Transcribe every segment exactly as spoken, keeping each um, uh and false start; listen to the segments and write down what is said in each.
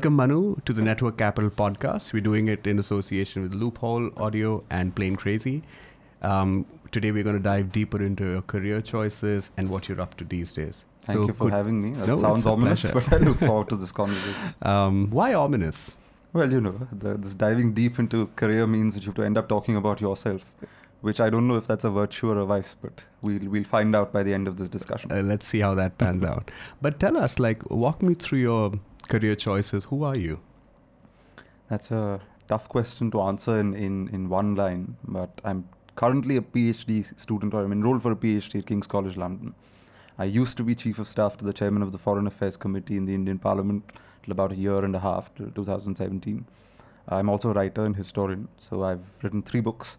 Welcome, Manu, to the Network Capital podcast. We're doing it in association with Loophole Audio and Plain Crazy. Um, today, we're going to dive deeper into your career choices and what you're up to these days. Thank so you for could, having me. That no, sounds ominous, pleasure. But I look forward to this conversation. Um, why ominous? Well, you know, the, this diving deep into career means that you have to end up talking about yourself, which I don't know if that's a virtue or a vice, but we'll, we'll find out by the end of this discussion. Uh, let's see how that pans out. But tell us, like, walk me through your career choices. Who are you? That's a tough question to answer in, in, in one line, but I'm currently a PhD student, or I'm enrolled for a PhD at King's College London. I used to be Chief of Staff to the Chairman of the Foreign Affairs Committee in the Indian Parliament till about a year and a half, till two thousand seventeen. I'm also a writer and historian, so I've written three books,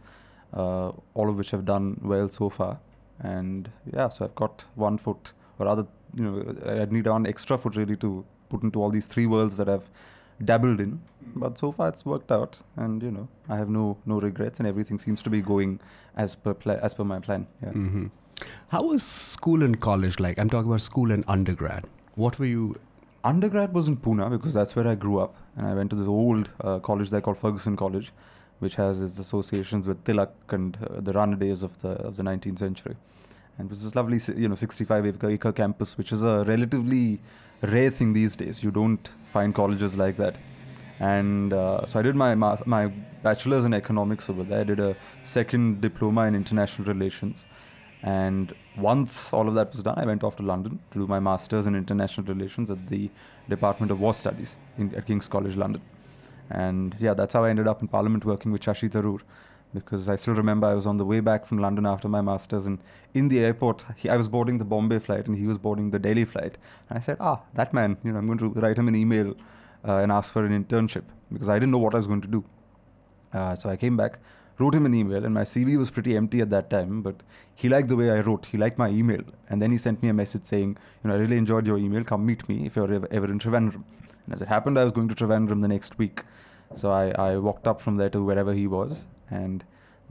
Uh, all of which have done well so far. And yeah, so I've got one foot, or rather, you know, I'd need an extra foot really to put into all these three worlds that I've dabbled in. But so far it's worked out, and, you know, I have no no regrets, and everything seems to be going as per pla- as per my plan. Yeah. Mm-hmm. How was school and college like? I'm talking about school and undergrad. What were you... Undergrad was in Pune, because that's where I grew up. And I went to this old uh, college there called Ferguson College, which has its associations with Tilak and uh, the Rana days of the of the nineteenth century. And it was this lovely, you know, sixty-five acre campus, which is a relatively rare thing these days. You don't find colleges like that. And uh, so I did my ma- my bachelor's in economics over there. I did a second diploma in international relations. And once all of that was done, I went off to London to do my master's in international relations at the Department of War Studies in, at King's College London. And yeah, that's how I ended up in Parliament working with Shashi Tharoor, because I still remember I was on the way back from London after my master's, and in the airport, he, I was boarding the Bombay flight and he was boarding the Delhi flight. And I said, ah, that man, you know, I'm going to write him an email uh, and ask for an internship, because I didn't know what I was going to do. Uh, so I came back, wrote him an email, and my C V was pretty empty at that time, but he liked the way I wrote, he liked my email. And then he sent me a message saying, you know, I really enjoyed your email, come meet me if you're ever in Travancore. And as it happened, I was going to Travancore the next week. So I, I walked up from there to wherever he was. And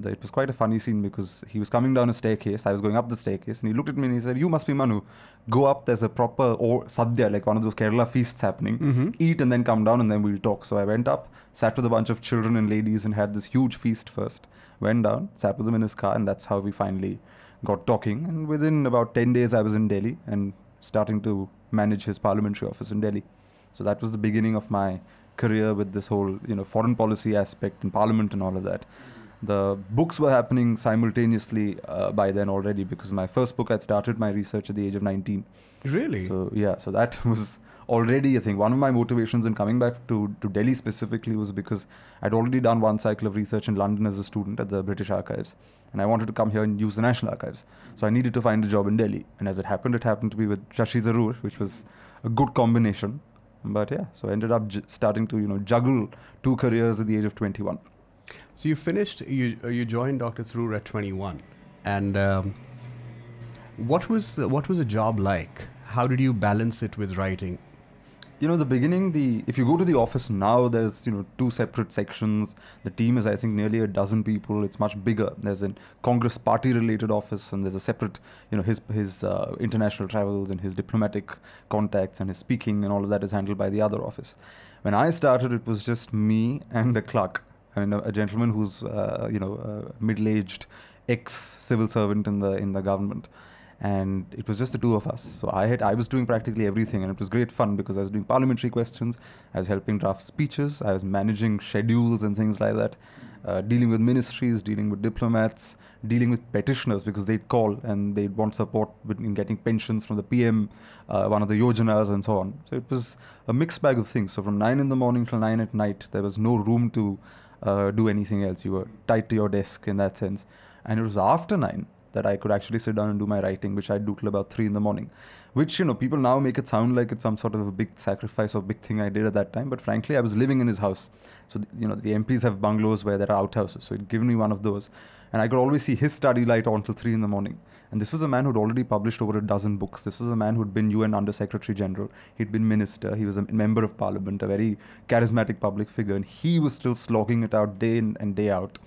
the, it was quite a funny scene, because he was coming down a staircase. I was going up the staircase. And he looked at me and he said, you must be Manu. Go up. There's a proper or sadhya, like one of those Kerala feasts happening. Mm-hmm. Eat and then come down and then we'll talk. So I went up, sat with a bunch of children and ladies and had this huge feast first. Went down, sat with him in his car. And that's how we finally got talking. And within about ten days, I was in Delhi and starting to manage his parliamentary office in Delhi. So that was the beginning of my career with this whole, you know, foreign policy aspect and parliament and all of that. The books were happening simultaneously uh, by then already, because my first book, I'd started my research at the age of nineteen. Really? So yeah, so that was already a thing. One of my motivations in coming back to, to Delhi specifically was because I'd already done one cycle of research in London as a student at the British Archives. And I wanted to come here and use the National Archives. So I needed to find a job in Delhi. And as it happened, it happened to be with Shashi Tharoor, which was a good combination. But yeah, so I ended up j- starting to, you know, juggle two careers at the age of twenty-one. So you finished, you uh, you joined Doctor Tharoor at twenty-one. And um, what was the, what was the job like? How did you balance it with writing? You know, the beginning, the if you go to the office now, there's, you know, two separate sections. The team is, I think, nearly a dozen people. It's much bigger. There's a Congress party-related office, and there's a separate, you know, his his uh, international travels and his diplomatic contacts and his speaking and all of that is handled by the other office. When I started, it was just me and a clerk. I mean, a, a gentleman who's, uh, you know, a middle-aged ex-civil servant in the in the government. And it was just the two of us. So I had I was doing practically everything, and it was great fun because I was doing parliamentary questions, I was helping draft speeches, I was managing schedules and things like that, uh, dealing with ministries, dealing with diplomats, dealing with petitioners, because they'd call and they'd want support in getting pensions from the P M, uh, one of the yojanas and so on. So it was a mixed bag of things. So from nine in the morning till nine at night, there was no room to uh, do anything else. You were tied to your desk in that sense. And it was after nine that I could actually sit down and do my writing, which I do till about three in the morning. Which, you know, people now make it sound like it's some sort of a big sacrifice or big thing I did at that time. But frankly, I was living in his house. So, you know, the M Ps have bungalows where there are outhouses. So he'd given me one of those. And I could always see his study light on till three in the morning. And this was a man who'd already published over a dozen books. This was a man who'd been U N Under-Secretary General. He'd been minister. He was a member of parliament, a very charismatic public figure. And he was still slogging it out day in and day out.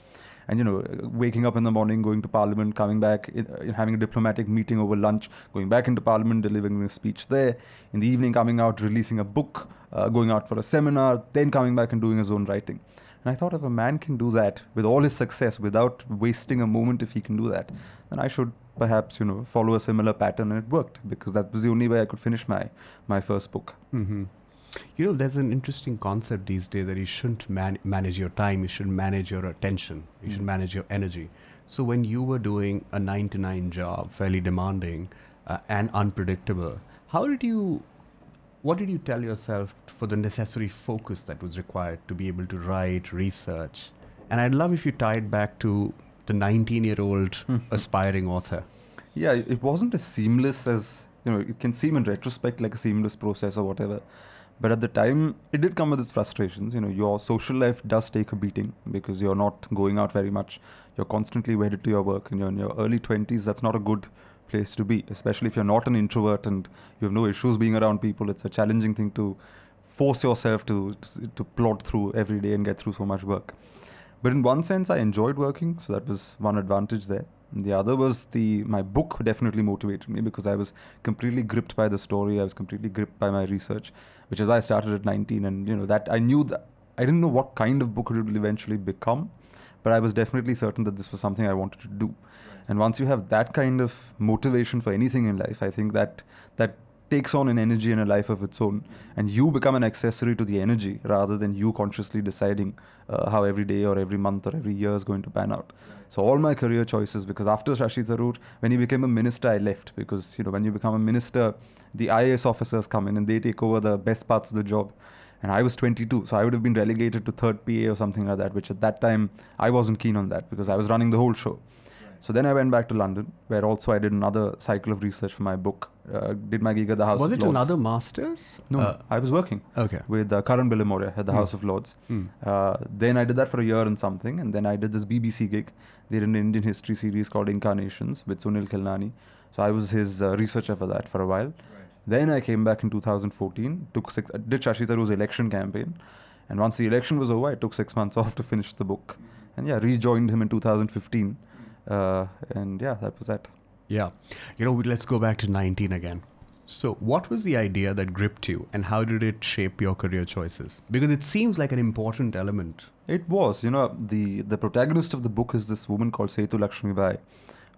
and, you know, waking up in the morning, going to Parliament, coming back, uh, having a diplomatic meeting over lunch, going back into Parliament, delivering a speech there, in the evening coming out, releasing a book, uh, going out for a seminar, then coming back and doing his own writing. And I thought, if a man can do that with all his success, without wasting a moment, if he can do that, then I should perhaps, you know, follow a similar pattern. And it worked, because that was the only way I could finish my, my first book. Mm-hmm. You know, there's an interesting concept these days that you shouldn't man- manage your time, you should manage your attention, you mm-hmm. should manage your energy. So when you were doing a nine to nine job, fairly demanding uh, and unpredictable, how did you... what did you tell yourself for the necessary focus that was required to be able to write, research? And I'd love if you tied back to the nineteen-year-old aspiring author. Yeah, it wasn't as seamless as, you know, it can seem in retrospect like a seamless process or whatever. But at the time, it did come with its frustrations. You know, your social life does take a beating because you're not going out very much. You're constantly wedded to your work. And you're in your early twenties, that's not a good place to be, especially if you're not an introvert and you have no issues being around people. It's a challenging thing to force yourself to, to, to plod through every day and get through so much work. But in one sense, I enjoyed working, so that was one advantage there. And the other was the my book definitely motivated me, because I was completely gripped by the story. I was completely gripped by my research, which is why I started at nineteen. And you know that I knew that I didn't know what kind of book it would eventually become, but I was definitely certain that this was something I wanted to do. And once you have that kind of motivation for anything in life, I think that that takes on an energy and a life of its own. And you become an accessory to the energy rather than you consciously deciding uh, how every day or every month or every year is going to pan out. So all my career choices, because after Shashi Tharoor, when he became a minister, I left. Because, you know, when you become a minister, the I A S officers come in and they take over the best parts of the job. And I was twenty-two, so I would have been relegated to third P A or something like that, which at that time, I wasn't keen on that because I was running the whole show. So then I went back to London, where also I did another cycle of research for my book, uh, did my gig at the House of Lords. Was it another master's? No, uh, I was working okay. with uh, Karan Bilimorya at the mm. House of Lords. Mm. Uh, then I did that for a year and something, and then I did this B B C gig. They did an Indian history series called Incarnations with Sunil Khilnani. So I was his uh, researcher for that for a while. Right. Then I came back in two thousand fourteen, took six, uh, did Shashi Tharoor's election campaign. And once the election was over, I took six months off to finish the book. And yeah, rejoined him in two thousand fifteen. Uh, and yeah, that was that. Yeah. You know, let's go back to nineteen again. So what was the idea that gripped you and how did it shape your career choices? Because it seems like an important element. It was. You know, the, the protagonist of the book is this woman called Setu Lakshmi Bai,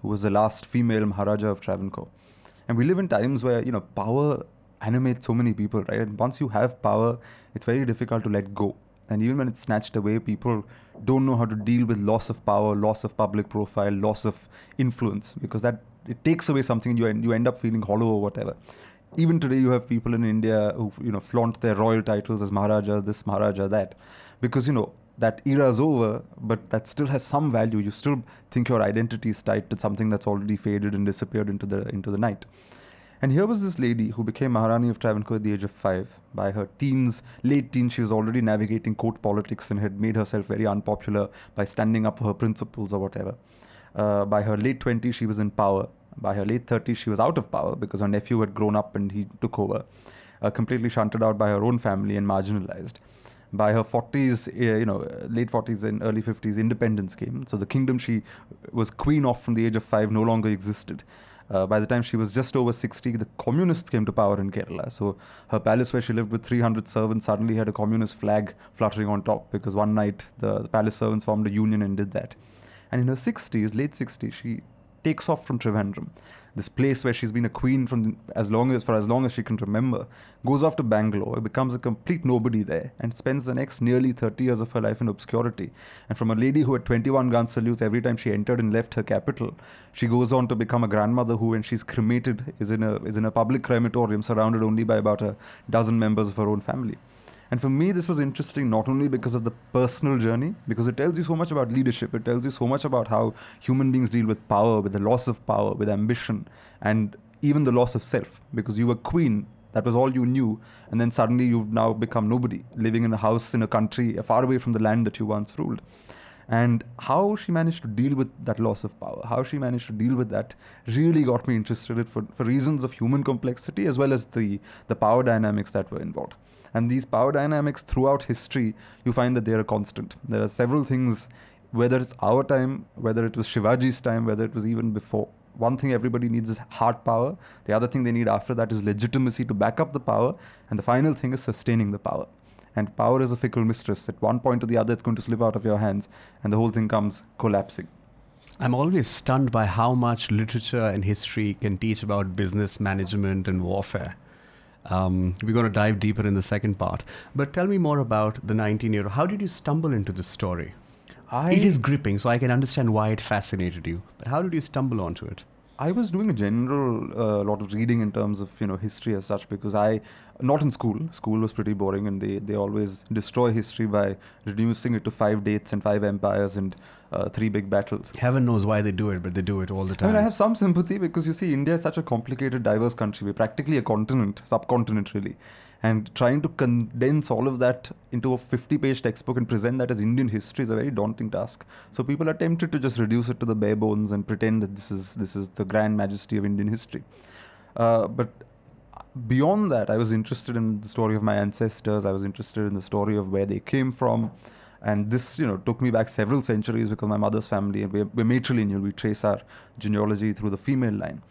who was the last female Maharaja of Travancore. And we live in times where, you know, power animates so many people, right? And once you have power, it's very difficult to let go. And even when it's snatched away, people don't know how to deal with loss of power, loss of public profile, loss of influence, because that it takes away something and you end, you end up feeling hollow or whatever. Even today, you have people in India who, you know, flaunt their royal titles as Maharaja, this Maharaja, that, because, you know, that era is over, but that still has some value. You still think your identity is tied to something that's already faded and disappeared into the into the night. And here was this lady who became Maharani of Travancore at the age of five. By her teens, late teens, she was already navigating court politics and had made herself very unpopular by standing up for her principles or whatever. Uh, by her late twenties, she was in power. By her late thirties, she was out of power because her nephew had grown up and he took over. Uh, completely shunted out by her own family and marginalized. By her forties, you know, late forties and early fifties, independence came. So the kingdom she was queen of from the age of five no longer existed. Uh, by the time she was just over sixty, the communists came to power in Kerala. So her palace where she lived with three hundred servants suddenly had a communist flag fluttering on top because one night the, the palace servants formed a union and did that. And in her sixties, late sixties, she takes off from Trivandrum, this place where she's been a queen from as long as for as long as she can remember, goes off to Bangalore, becomes a complete nobody there, and spends the next nearly thirty years of her life in obscurity. And from a lady who had twenty-one gun salutes every time she entered and left her capital, she goes on to become a grandmother who, when she's cremated, is in a is in a public crematorium surrounded only by about a dozen members of her own family. And for me, this was interesting not only because of the personal journey, because it tells you so much about leadership. It tells you so much about how human beings deal with power, with the loss of power, with ambition, and even the loss of self. Because you were queen, that was all you knew. And then suddenly you've now become nobody, living in a house in a country far away from the land that you once ruled. And how she managed to deal with that loss of power, how she managed to deal with that really got me interested for, for reasons of human complexity as well as the, the power dynamics that were involved. And these power dynamics throughout history, you find that they are a constant. There are several things whether it's our time, whether it was Shivaji's time, whether it was even before. One thing everybody needs is hard power. The other thing they need after that is legitimacy to back up the power. And the final thing is sustaining the power. And power is a fickle mistress. At one point or the other, it's going to slip out of your hands. And the whole thing comes collapsing. I'm always stunned by how much literature and history can teach about business management and warfare. Um, we're going to dive deeper in the second part. But tell me more about the nineteen-year-old. How did you stumble into this story? I, it is gripping, so I can understand why it fascinated you. But how did you stumble onto it? I was doing a general uh, lot of reading in terms of, you know, history as such, because I, not in school. School was pretty boring, and they, they always destroy history by reducing it to five dates and five empires and uh, three big battles. Heaven knows why they do it, but they do it all the time. I mean, I have some sympathy because, you see, India is such a complicated, diverse country. We're practically a continent, subcontinent really. And trying to condense all of that into a fifty-page textbook and present that as Indian history is a very daunting task. So people are tempted to just reduce it to the bare bones and pretend that this is this is the grand majesty of Indian history. Uh, but beyond that, I was interested in the story of my ancestors. I was interested in the story of where they came from. And this, you know, took me back several centuries because my mother's family, and we're, we're matrilineal. We trace our genealogy through the female line.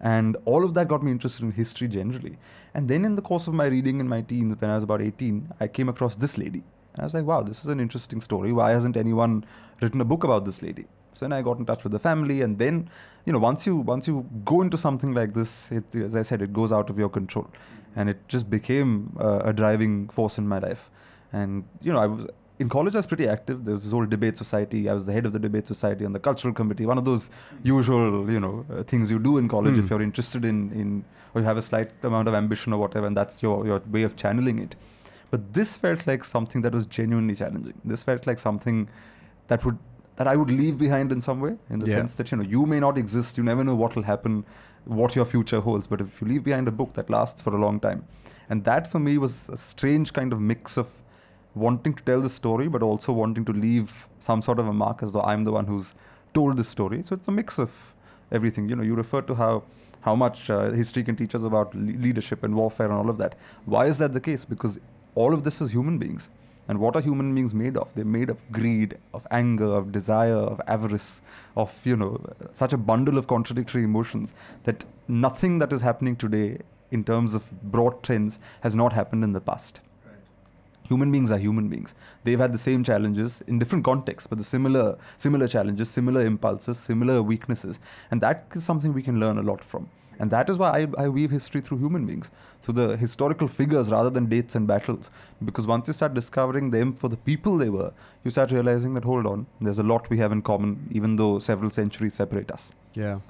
And all of that got me interested in history generally. And then in the course of my reading in my teens, when I was about eighteen, I came across this lady. And I was like, wow, this is an interesting story. Why hasn't anyone written a book about this lady? So then I got in touch with the family. And then, you know, once you once you go into something like this, it, as I said, it goes out of your control. And it just became uh, a driving force in my life. And, you know, I was... in college, I was pretty active. There was this whole debate society. I was the head of the debate society on the cultural committee. One of those usual, you know, uh, things you do in college mm. if you're interested in, in, or you have a slight amount of ambition or whatever, and that's your, your way of channeling it. But this felt like something that was genuinely challenging. This felt like something that would that I would leave behind in some way, in the yeah. sense that, you know, you may not exist. You never know what will happen, what your future holds. But if you leave behind a book that lasts for a long time, and that for me was a strange kind of mix of wanting to tell the story, but also wanting to leave some sort of a mark as though I'm the one who's told this story. So it's a mix of everything. You know, you refer to how how much uh, history can teach us about le- leadership and warfare and all of that. Why is that the case? Because all of this is human beings. And what are human beings made of? They're made of greed, of anger, of desire, of avarice, of, you know, such a bundle of contradictory emotions that nothing that is happening today in terms of broad trends has not happened in the past. Human beings are human beings. They've had the same challenges in different contexts, but the similar similar challenges, similar impulses, similar weaknesses. And that is something we can learn a lot from. And that is why I, I weave history through human beings, through the historical figures rather than dates and battles. Because once you start discovering them for the people they were, you start realizing that, hold on, there's a lot we have in common, even though several centuries separate us. Yeah.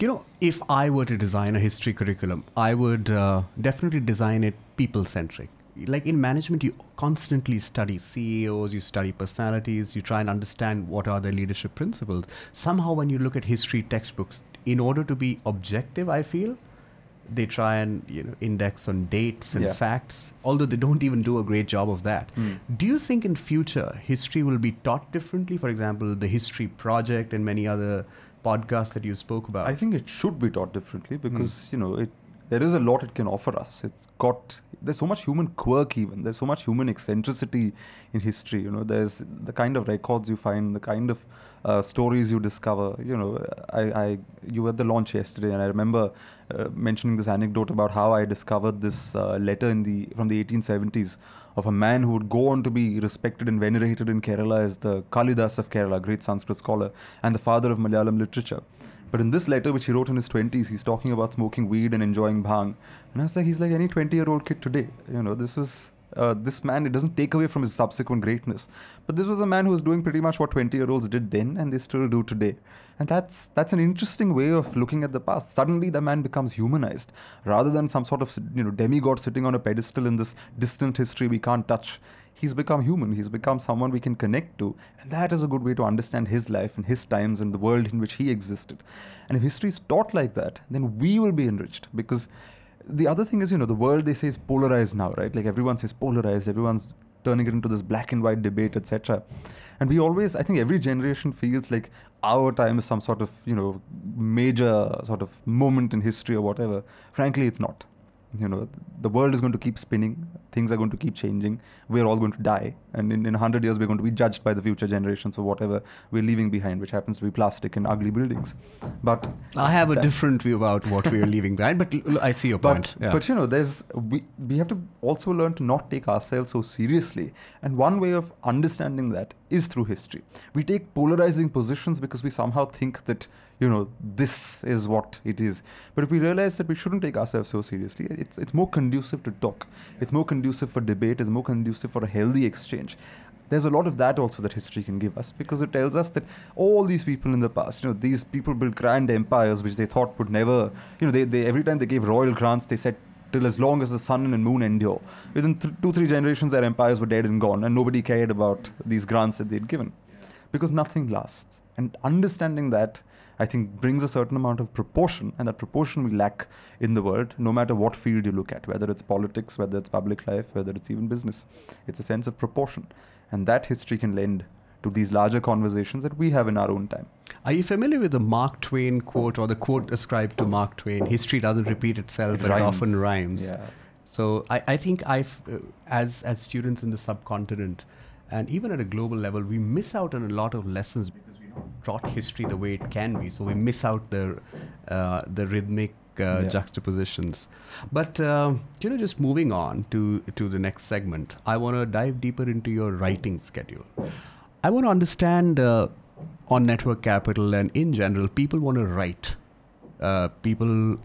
You know, if I were to design a history curriculum, I would uh, definitely design it people-centric. Like in management, you constantly study C E Os, you study personalities, you try and understand what are their leadership principles. Somehow when you look at history textbooks, in order to be objective, I feel, they try and, you know, index on dates and yeah. facts, although they don't even do a great job of that. Mm. Do you think in future, history will be taught differently? For example, the History Project and many other podcasts that you spoke about. I think it should be taught differently because, mm. you know, it there is a lot it can offer us. It's got, there's so much human quirk even. There's so much human eccentricity in history. You know, there's the kind of records you find, the kind of uh, stories you discover. You know, I, I, you were at the launch yesterday, and I remember uh, mentioning this anecdote about how I discovered this uh, letter in the from the eighteen seventies of a man who would go on to be respected and venerated in Kerala as the Kalidas of Kerala, great Sanskrit scholar, and the father of Malayalam literature. But in this letter, which he wrote in his twenties, he's talking about smoking weed and enjoying bhang. And I was like, he's like any twenty-year-old kid today. You know, this was, uh, this man, it doesn't take away from his subsequent greatness. But this was a man who was doing pretty much what twenty-year-olds did then, and they still do today. And that's that's an interesting way of looking at the past. Suddenly, the man becomes humanized, rather than some sort of, you know, demigod sitting on a pedestal in this distant history we can't touch. He's become human. He's become someone we can connect to. And that is a good way to understand his life and his times and the world in which he existed. And if history is taught like that, then we will be enriched. Because the other thing is, you know, the world, they say, is polarized now, right? Like everyone says polarized. Everyone's turning it into this black and white debate, et cetera. And we always, I think every generation feels like our time is some sort of, you know, major sort of moment in history or whatever. Frankly, it's not. you know, the world is going to keep spinning. Things are going to keep changing. We're all going to die. And in, in one hundred years, we're going to be judged by the future generations for whatever we're leaving behind, which happens to be plastic and ugly buildings. But I have a that, different view about what we're leaving behind, but I see your point. But, yeah. but you know, there's we, we have to also learn to not take ourselves so seriously. And one way of understanding that is through history. We take polarizing positions because we somehow think that, you know, this is what it is. But if we realize that we shouldn't take ourselves so seriously, it's it's more conducive to talk. It's more conducive for debate. It's more conducive for a healthy exchange. There's a lot of that also that history can give us, because it tells us that all these people in the past, you know, these people built grand empires which they thought would never, you know, they, they every time they gave royal grants, they said, till as long as the sun and moon endure. Within th- two, three generations, their empires were dead and gone, and nobody cared about these grants that they'd given, because nothing lasts. And understanding that, I think, brings a certain amount of proportion, and that proportion we lack in the world, no matter what field you look at, whether it's politics, whether it's public life, whether it's even business. It's a sense of proportion, and that history can lend to these larger conversations that we have in our own time. Are you familiar with the Mark Twain quote, or the quote ascribed to Mark Twain? History doesn't repeat itself, it but rhymes. It often rhymes. Yeah. So I, I think I've, uh, as as students in the subcontinent, and even at a global level, we miss out on a lot of lessons because we don't trot history the way it can be. So we miss out the uh, the rhythmic uh, yeah. juxtapositions. But uh, you know, just moving on to to the next segment, I want to dive deeper into your writing schedule. I want to understand uh, on Network Capital and in general, people want to write. Uh, people,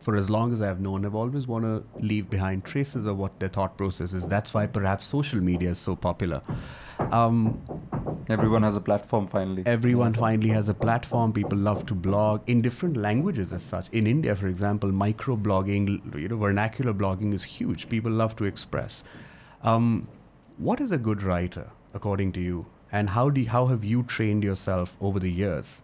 for as long as I've known, have always want to leave behind traces of what their thought process is. That's why perhaps social media is so popular. Um, everyone has a platform finally. Everyone finally has a platform. People love to blog in different languages as such. In India, for example, microblogging, you know, vernacular blogging is huge. People love to express. Um, what is a good writer, according to you? And how do you, how have you trained yourself over the years?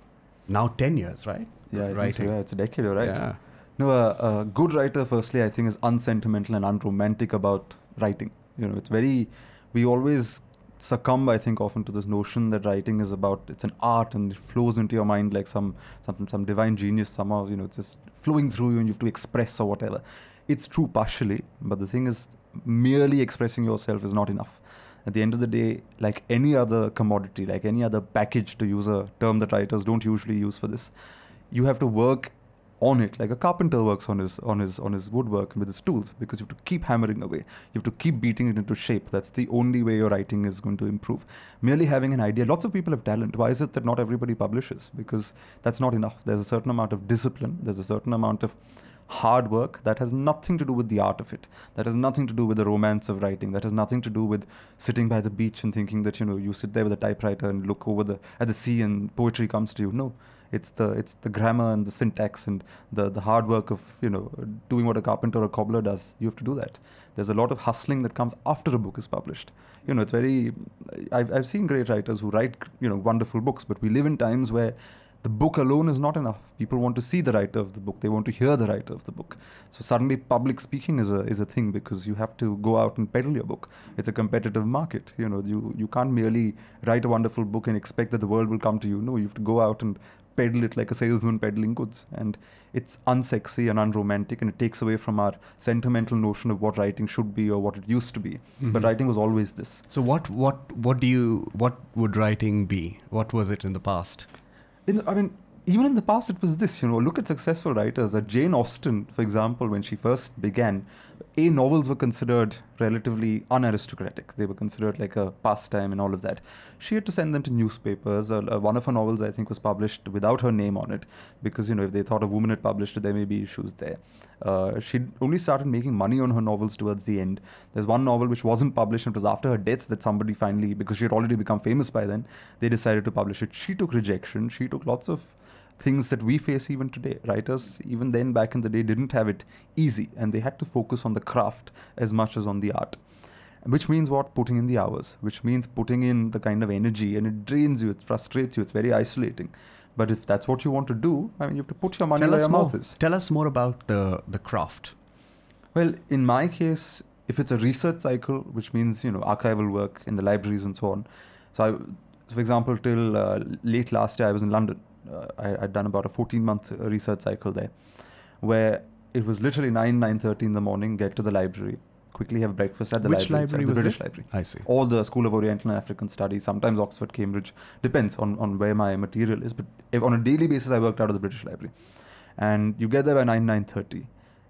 Now ten years, right? Yeah, I think so, yeah, it's a decade, right? Yeah. No, uh, a good writer, firstly, I think, is unsentimental and unromantic about writing. You know, it's very, we always succumb, I think, often to this notion that writing is about, it's an art and it flows into your mind like some some, some divine genius somehow, you know, it's just flowing through you and you have to express or whatever. It's true partially, but the thing is, merely expressing yourself is not enough. At the end of the day, like any other commodity, like any other package, to use a term that writers don't usually use for this, you have to work on it like a carpenter works on his on his on his woodwork with his tools, because you have to keep hammering away. You have to keep beating it into shape. That's the only way your writing is going to improve. Merely having an idea. Lots of people have talent. Why is it that not everybody publishes? Because that's not enough. There's a certain amount of discipline. There's a certain amount of hard work that has nothing to do with the art of it. That has nothing to do with the romance of writing. That has nothing to do with sitting by the beach and thinking that, you know, you sit there with a typewriter and look over the at the sea and poetry comes to you. No, it's the it's the grammar and the syntax and the the hard work of, you know, doing what a carpenter or a cobbler does. You have to do that. There's a lot of hustling that comes after a book is published. You know, it's very. I've I've seen great writers who write, you know, wonderful books, but we live in times where the book alone is not enough. People want to see the writer of the book. They want to hear the writer of the book. So suddenly public speaking is a is a thing, because you have to go out and peddle your book. It's a competitive market. You know, you, you can't merely write a wonderful book and expect that the world will come to you. No, you have to go out and peddle it like a salesman peddling goods. And it's unsexy and unromantic, and it takes away from our sentimental notion of what writing should be or what it used to be. Mm-hmm. But writing was always this. So what what what do you what would writing be? What was it in the past? In the, I mean, even in the past, it was this, you know, look at successful writers. Uh, Jane Austen, for example, when she first began, A, novels were considered relatively unaristocratic. They were considered like a pastime and all of that. She had to send them to newspapers. Uh, uh, one of her novels, I think, was published without her name on it, because, you know, if they thought a woman had published it, there may be issues there. Uh, she only started making money on her novels towards the end. There's one novel which wasn't published, and it was after her death that somebody finally, because she had already become famous by then, they decided to publish it. She took rejection. She took lots of things that we face even today. Writers, even then back in the day, didn't have it easy, and they had to focus on the craft as much as on the art. Which means what? Putting in the hours, which means putting in the kind of energy, and it drains you, it frustrates you, it's very isolating. But if that's what you want to do, I mean, you have to put your money tell where your more. mouth is. Tell us more about the, the craft. Well, in my case, if it's a research cycle, which means, you know, archival work in the libraries and so on. So, I, for example, till uh, late last year, I was in London. Uh, I, I'd done about a fourteen-month research cycle there, where it was literally nine, nine thirty in the morning, get to the library, quickly have breakfast at the Which library, library the British it? Library. I see. Or the School of Oriental and African Studies, sometimes Oxford, Cambridge, depends on, on where my material is. But if on a daily basis, I worked out of the British Library. And you get there by nine, nine thirty.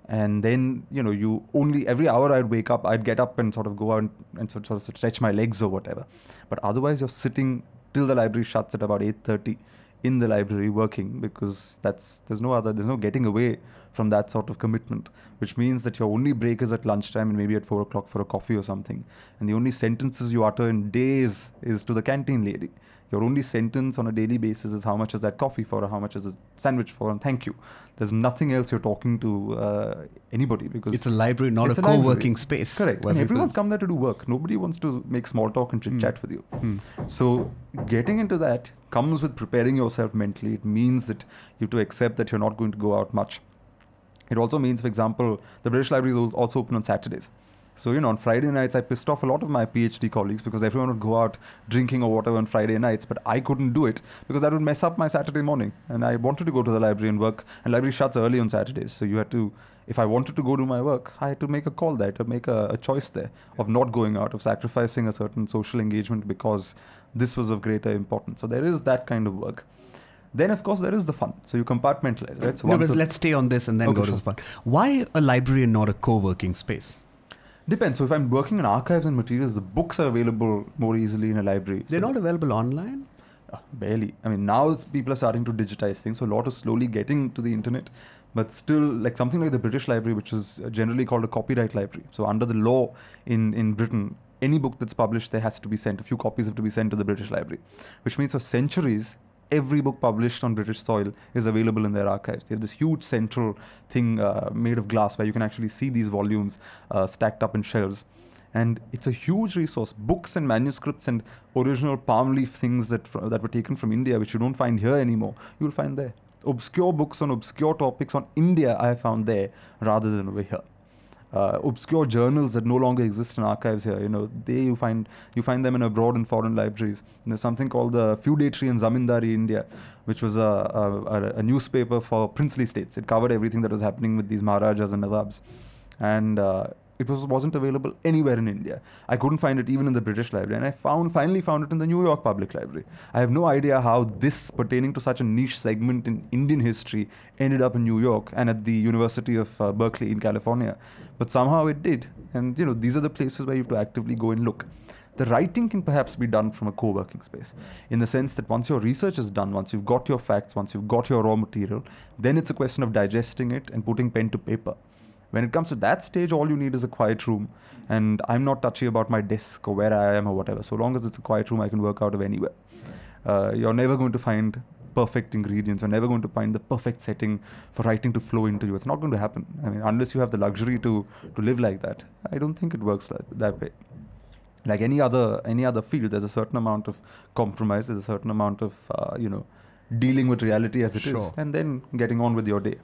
And then, you know, you only, every hour I'd wake up, I'd get up and sort of go out and, and sort, sort of stretch my legs or whatever. But otherwise, you're sitting till the library shuts at about eight thirty in the library working, because that's, there's no other, there's no getting away from that sort of commitment, which means that your only break is at lunchtime and maybe at four o'clock for a coffee or something. And the only sentences you utter in days is to the canteen lady. Your only sentence on a daily basis is how much is that coffee for, or how much is a sandwich for, and thank you. There's nothing else you're talking to uh, anybody, because it's a library, not a, a co-working library. Space. Correct. And everyone's come there to do work. Nobody wants to make small talk and chit-chat mm. with you. Mm. So getting into that comes with preparing yourself mentally. It means that you have to accept that you're not going to go out much. It also means, for example, the British Library is also open on Saturdays. So, you know, on Friday nights, I pissed off a lot of my PhD colleagues because everyone would go out drinking or whatever on Friday nights. But I couldn't do it because that would mess up my Saturday morning. And I wanted to go to the library and work. And library shuts early on Saturdays. So you had to, if I wanted to go do my work, I had to make a call there, to make a, a choice there of not going out, of sacrificing a certain social engagement because this was of greater importance. So there is that kind of work. Then, of course, there is the fun. So you compartmentalize, right? So no, but let's stay on this and then okay, go to sure. the fun. Why a library and not a co-working space? Depends. So if I'm working in archives and materials, the books are available more easily in a library. They're so not available online? Uh, barely. I mean, now it's, people are starting to digitize things. So a lot is slowly getting to the internet. But still, like something like the British Library, which is generally called a copyright library. So under the law in, in Britain, any book that's published, there has to be sent. A few copies have to be sent to the British Library. Which means for centuries, every book published on British soil is available in their archives. They have this huge central thing uh, made of glass where you can actually see these volumes uh, stacked up in shelves. And it's a huge resource. Books and manuscripts and original palm leaf things that fr- that were taken from India, which you don't find here anymore, you'll find there. Obscure books on obscure topics on India I found there rather than over here. Uh, obscure journals that no longer exist in archives here, you know, they you find you find them in abroad and foreign libraries. And there's something called the Feudatory and Zamindari India, which was a, a, a newspaper for princely states. It covered everything that was happening with these Maharajas and Nawabs, and uh, it was wasn't available anywhere in India. I couldn't find it even in the British Library, and I found finally found it in the New York Public Library. I have no idea how this pertaining to such a niche segment in Indian history ended up in New York and at the University of uh, Berkeley in California. But somehow it did. And, you know, these are the places where you have to actively go and look. The writing can perhaps be done from a co-working space in the sense that once your research is done, once you've got your facts, once you've got your raw material, then it's a question of digesting it and putting pen to paper. When it comes to that stage, all you need is a quiet room. And I'm not touchy about my desk or where I am or whatever. So long as it's a quiet room, I can work out of anywhere. Uh, you're never going to find perfect ingredients. You're never going to find the perfect setting for writing to flow into you. It's not going to happen. I mean, unless you have the luxury to, to live like that, I don't think it works like, that way. Like any other any other field, there's a certain amount of compromise. There's a certain amount of, uh, you know, dealing with reality as it sure. is. And then getting on with your day.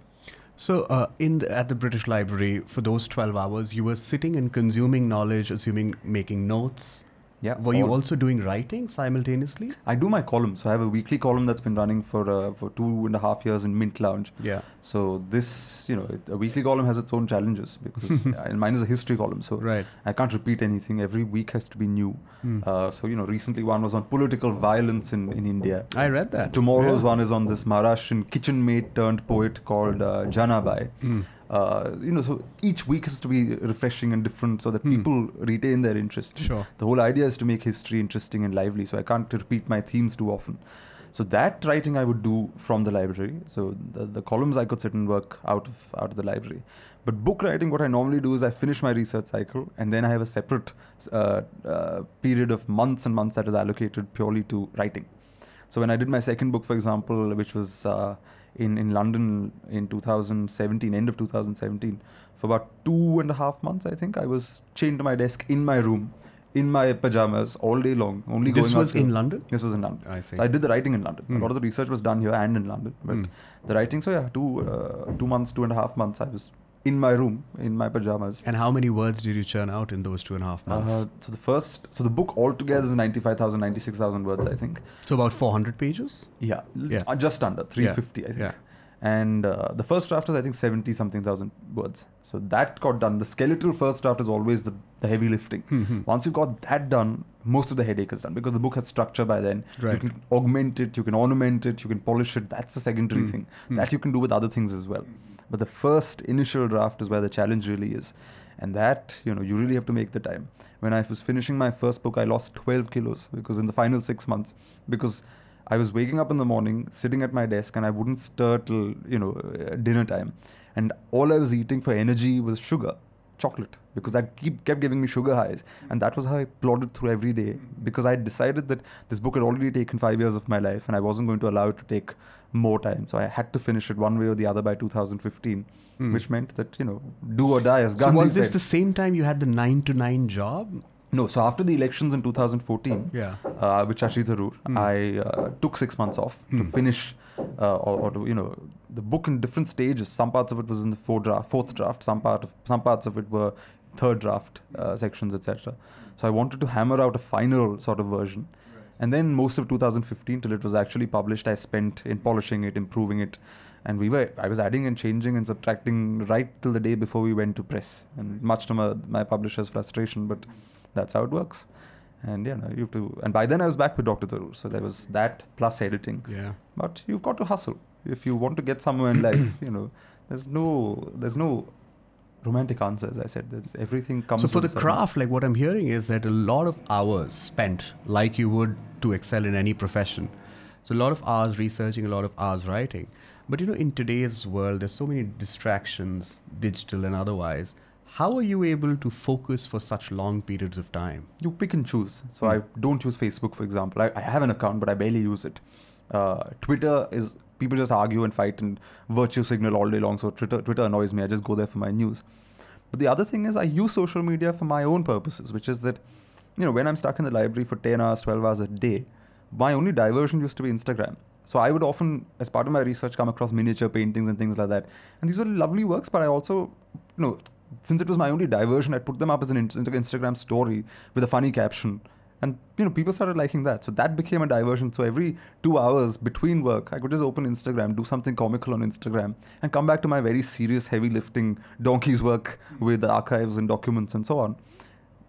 So uh, in the, at the British Library, for those twelve hours, you were sitting and consuming knowledge, assuming making notes. Yeah. Were you also doing writing simultaneously? I do my column. So I have a weekly column that's been running for uh, for two and a half years in Mint Lounge. Yeah. So this, you know, it, a weekly column has its own challenges because and mine is a history column. So right. I can't repeat anything. Every week has to be new. Mm. Uh, so, you know, recently one was on political violence in, in India. I read that. Tomorrow's yeah. one is on this Maharashtrian kitchen maid turned poet called uh, Janabai. Mm. Uh, you know, so each week has to be refreshing and different so that hmm. people retain their interest. Sure. The whole idea is to make history interesting and lively, so I can't repeat my themes too often. So that writing I would do from the library. So the, the columns I could sit and work out of out of the library. But book writing, what I normally do is I finish my research cycle and then I have a separate uh, uh, period of months and months that is allocated purely to writing. So when I did my second book, for example, which was... Uh, In, in London in two thousand seventeen, end of two thousand seventeen, for about two and a half months, I think, I was chained to my desk in my room, in my pajamas all day long. Only This going was in London? This was in London. I see. So I did the writing in London. Mm. A lot of the research was done here and in London. But mm. the writing, so yeah, two, uh, two months, two and a half months, I was in my room, in my pajamas. And how many words did you churn out in those two and a half months? Uh, so the first, so the book altogether is ninety-five thousand, ninety-six thousand words, I think. So about four hundred pages? Yeah, yeah. Just under, three hundred fifty, yeah. I think. Yeah. And uh, the first draft is, I think, seventy-something thousand words. So that got done. The skeletal first draft is always the, the heavy lifting. Mm-hmm. Once you've got that done, most of the headache is done because the book has structure by then. Right. You can augment it, you can ornament it, you can polish it. That's the secondary mm-hmm. thing. Mm-hmm. That you can do with other things as well. But the first initial draft is where the challenge really is. And that, you know, you really have to make the time. When I was finishing my first book, I lost twelve kilos because in the final six months, because... I was waking up in the morning, sitting at my desk, and I wouldn't stir till, you know, dinner time. And all I was eating for energy was sugar, chocolate, because that keep, kept giving me sugar highs. And that was how I plodded through every day, because I decided that this book had already taken five years of my life, and I wasn't going to allow it to take more time. So I had to finish it one way or the other by two thousand fifteen, mm. which meant that, you know, do or die, as Gandhi said. So was this the same time you had the nine to nine job? No, so after the elections in two thousand fourteen, yeah. uh, with Shashi Tharoor, mm. I uh, took six months off mm. to finish, uh, or, or to, you know, the book in different stages. Some parts of it was in the fourth draft, fourth draft. Some part, of, some parts of it were third draft uh, sections, et cetera. So I wanted to hammer out a final sort of version, right. And then most of two thousand fifteen till it was actually published, I spent in polishing it, improving it, and we were I was adding and changing and subtracting right till the day before we went to press, and much to my, my publisher's frustration, but. That's how it works. And yeah, no, you have to. And by then I was back with Doctor Tharoor. So there was that plus editing. Yeah. But you've got to hustle. If you want to get somewhere in life, you know, there's no there's no romantic answers. I said there's everything comes. So for the craft, like what I'm hearing is that a lot of hours spent, like you would to excel in any profession. So a lot of hours researching, a lot of hours writing. But you know, in today's world, there's so many distractions, digital and otherwise. How are you able to focus for such long periods of time? You pick and choose. So mm. I don't use Facebook, for example. I, I have an account, but I barely use it. Uh, Twitter is, people just argue and fight and virtue signal all day long. So Twitter, Twitter annoys me. I just go there for my news. But the other thing is I use social media for my own purposes, which is that, you know, when I'm stuck in the library for ten hours, twelve hours a day, my only diversion used to be Instagram. So I would often, as part of my research, come across miniature paintings and things like that. And these were lovely works, but I also, you know, since it was my only diversion, I put them up as an Instagram story with a funny caption. And, you know, people started liking that. So that became a diversion. So every two hours between work, I could just open Instagram, do something comical on Instagram, and come back to my very serious, heavy-lifting donkey's work with archives and documents and so on.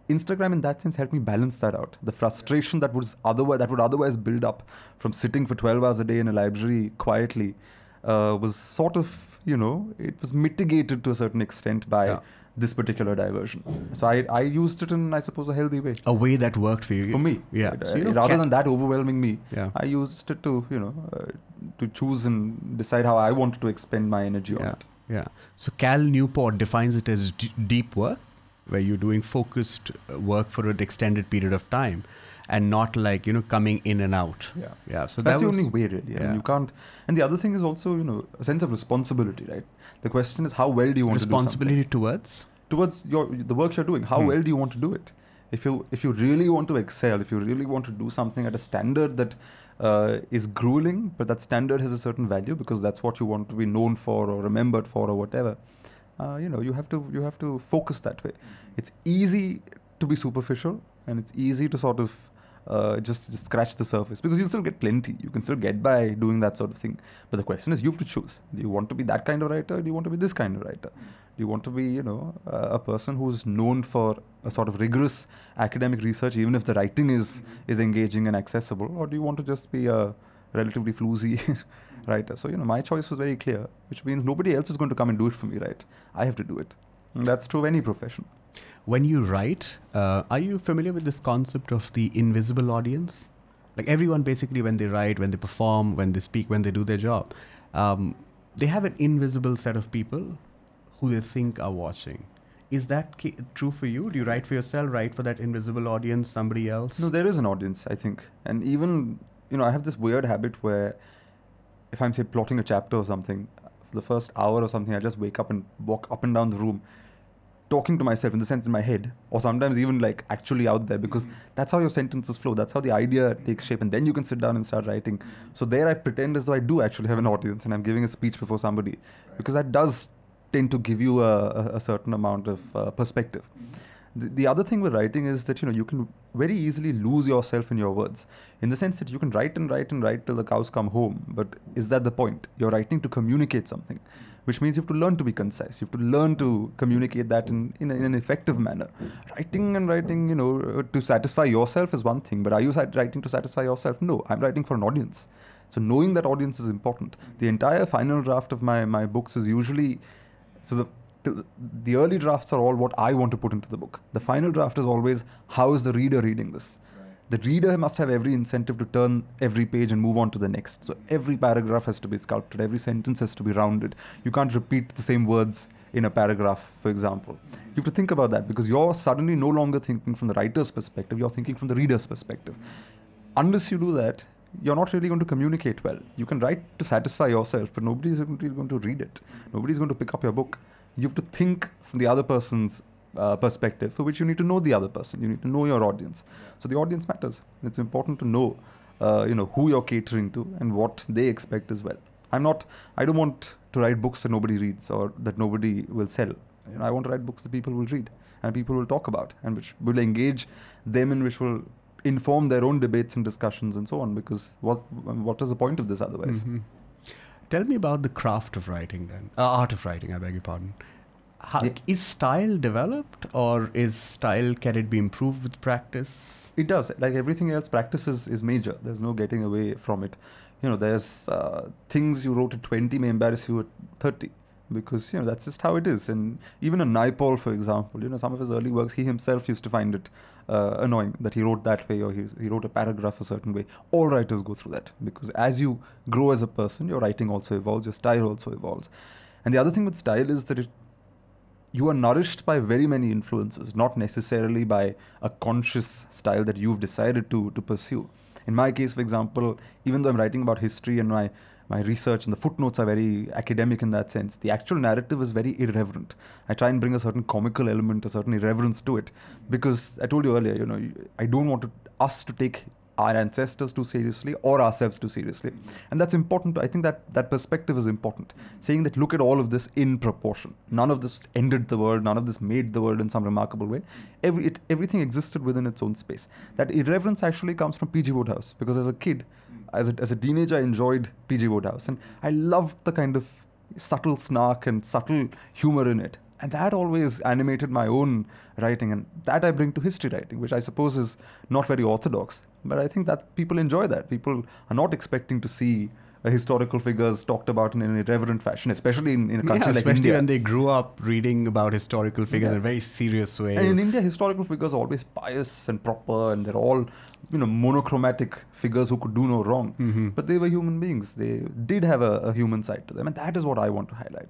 Instagram, in that sense, helped me balance that out. The frustration that was otherwise that would otherwise build up from sitting for twelve hours a day in a library quietly uh, was sort of... you know, it was mitigated to a certain extent by yeah. this particular diversion. So I, I used it in, I suppose, a healthy way. A way that worked for you. For me. Yeah. It, so you know, rather than that overwhelming me, yeah. I used it to, you know, uh, to choose and decide how I wanted to expend my energy yeah. on it. Yeah. So Cal Newport defines it as d- deep work, where you're doing focused work for an extended period of time. And not like, you know, coming in and out. Yeah. yeah. So that's that was, the only way really. Yeah. I mean, you can't. And the other thing is also, you know, a sense of responsibility, right? The question is how well do you want to do something? Responsibility towards? Towards your the work you're doing. How hmm. well do you want to do it? If you if you really want to excel, if you really want to do something at a standard that uh, is grueling, but that standard has a certain value because that's what you want to be known for or remembered for or whatever. Uh, you know, you have to you have to focus that way. It's easy to be superficial and it's easy to sort of Uh, just, just scratch the surface because you'll still get plenty. You can still get by doing that sort of thing. But the question is, you have to choose. Do you want to be that kind of writer? Or do you want to be this kind of writer? Do you want to be, you know, uh, a person who's known for a sort of rigorous academic research, even if the writing is is engaging and accessible, or do you want to just be a relatively floozy writer? So, you know, my choice was very clear, which means nobody else is going to come and do it for me, right? I have to do it. And that's true of any profession. When you write, uh, are you familiar with this concept of the invisible audience? Like everyone basically when they write, when they perform, when they speak, when they do their job, um, they have an invisible set of people who they think are watching. Is that ca- true for you? Do you write for yourself, write for that invisible audience, somebody else? No, there is an audience, I think. And even, you know, I have this weird habit where if I'm, say, plotting a chapter or something, for the first hour or something, I just wake up and walk up and down the room talking to myself in the sense in my head or sometimes even like actually out there because that's how your sentences flow. That's how the idea takes shape and then you can sit down and start writing. So there I pretend as though I do actually have an audience and I'm giving a speech before somebody because that does tend to give you a, a certain amount of uh, perspective. The, the other thing with writing is that, you know, you can very easily lose yourself in your words, in the sense that you can write and write and write till the cows come home. But is that the point? You're writing to communicate something, which means you have to learn to be concise. You have to learn to communicate that in, in, a, in an effective manner. Writing and writing, you know, to satisfy yourself is one thing. But are you writing to satisfy yourself? No, I'm writing for an audience. So knowing that audience is important. The entire final draft of my, my books is usually... So the the early drafts are all what I want to put into the book. The final draft is always, how is the reader reading this? Right. The reader must have every incentive to turn every page and move on to the next. So every paragraph has to be sculpted. Every sentence has to be rounded. You can't repeat the same words in a paragraph, for example. You have to think about that, because you're suddenly no longer thinking from the writer's perspective. You're thinking from the reader's perspective. Unless you do that, you're not really going to communicate well. You can write to satisfy yourself, but nobody's really going to read it. Nobody's going to pick up your book. You have to think from the other person's uh, perspective, for which you need to know the other person. You need to know your audience. So the audience matters. It's important to know, uh, you know, who you're catering to and what they expect as well. I'm not, I don't want to write books that nobody reads or that nobody will sell. You know, I want to write books that people will read and people will talk about, and which will engage them and which will inform their own debates and discussions and so on, because what what is the point of this otherwise? Mm-hmm. Tell me about the craft of writing then, uh, art of writing, I beg your pardon. How, yeah. Is style developed, or is style, can it be improved with practice? It does. Like everything else, practice is, is major. There's no getting away from it. You know, there's uh, things you wrote at twenty may embarrass you at thirty. Because, you know, that's just how it is. And even a Naipaul, for example, you know, some of his early works, he himself used to find it uh, annoying that he wrote that way, or he, he wrote a paragraph a certain way. All writers go through that, because as you grow as a person, your writing also evolves, your style also evolves. And the other thing with style is that it, you are nourished by very many influences, not necessarily by a conscious style that you've decided to, to pursue. In my case, for example, even though I'm writing about history and my My research and the footnotes are very academic in that sense, the actual narrative is very irreverent. I try and bring a certain comical element, a certain irreverence to it, because I told you earlier, you know, I don't want to, us to take our ancestors too seriously or ourselves too seriously. And that's important. I think that that perspective is important. Saying that, look at all of this in proportion. None of this ended the world. None of this made the world in some remarkable way. Every it, everything existed within its own space. That irreverence actually comes from P G Wodehouse, because as a kid, As a, as a teenager, I enjoyed P G Wodehouse, and I loved the kind of subtle snark and subtle humor in it. And that always animated my own writing, and that I bring to history writing, which I suppose is not very orthodox. But I think that people enjoy that. People are not expecting to see uh, historical figures talked about in an irreverent fashion, especially in, in a country yeah, like especially India. Especially when they grew up reading about historical figures yeah. in a very serious way. And in India, historical figures are always pious and proper, and they're all... you know, monochromatic figures who could do no wrong. Mm-hmm. But they were human beings. They did have a, a human side to them. And that is what I want to highlight.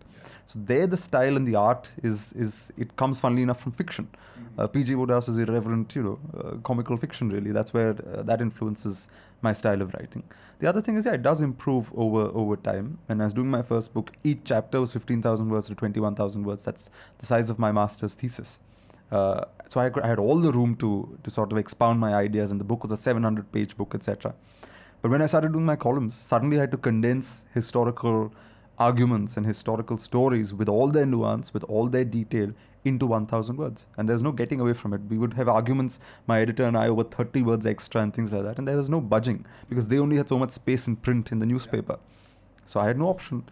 So there, the style and the art is, is it comes, funnily enough, from fiction. Mm-hmm. Uh, P G Wodehouse is irreverent, you know, uh, comical fiction, really. That's where uh, that influences my style of writing. The other thing is, yeah, it does improve over, over time. When I was doing my first book, each chapter was fifteen thousand words to twenty-one thousand words. That's the size of my master's thesis. Uh, so I, could, I had all the room to, to sort of expound my ideas, and the book was a seven hundred page book, et cetera. But when I started doing my columns, suddenly I had to condense historical arguments and historical stories with all their nuance, with all their detail, into one thousand words. And there's no getting away from it. We would have arguments, my editor and I, over thirty words extra and things like that. And there was no budging, because they only had so much space in print in the newspaper. So I had no option.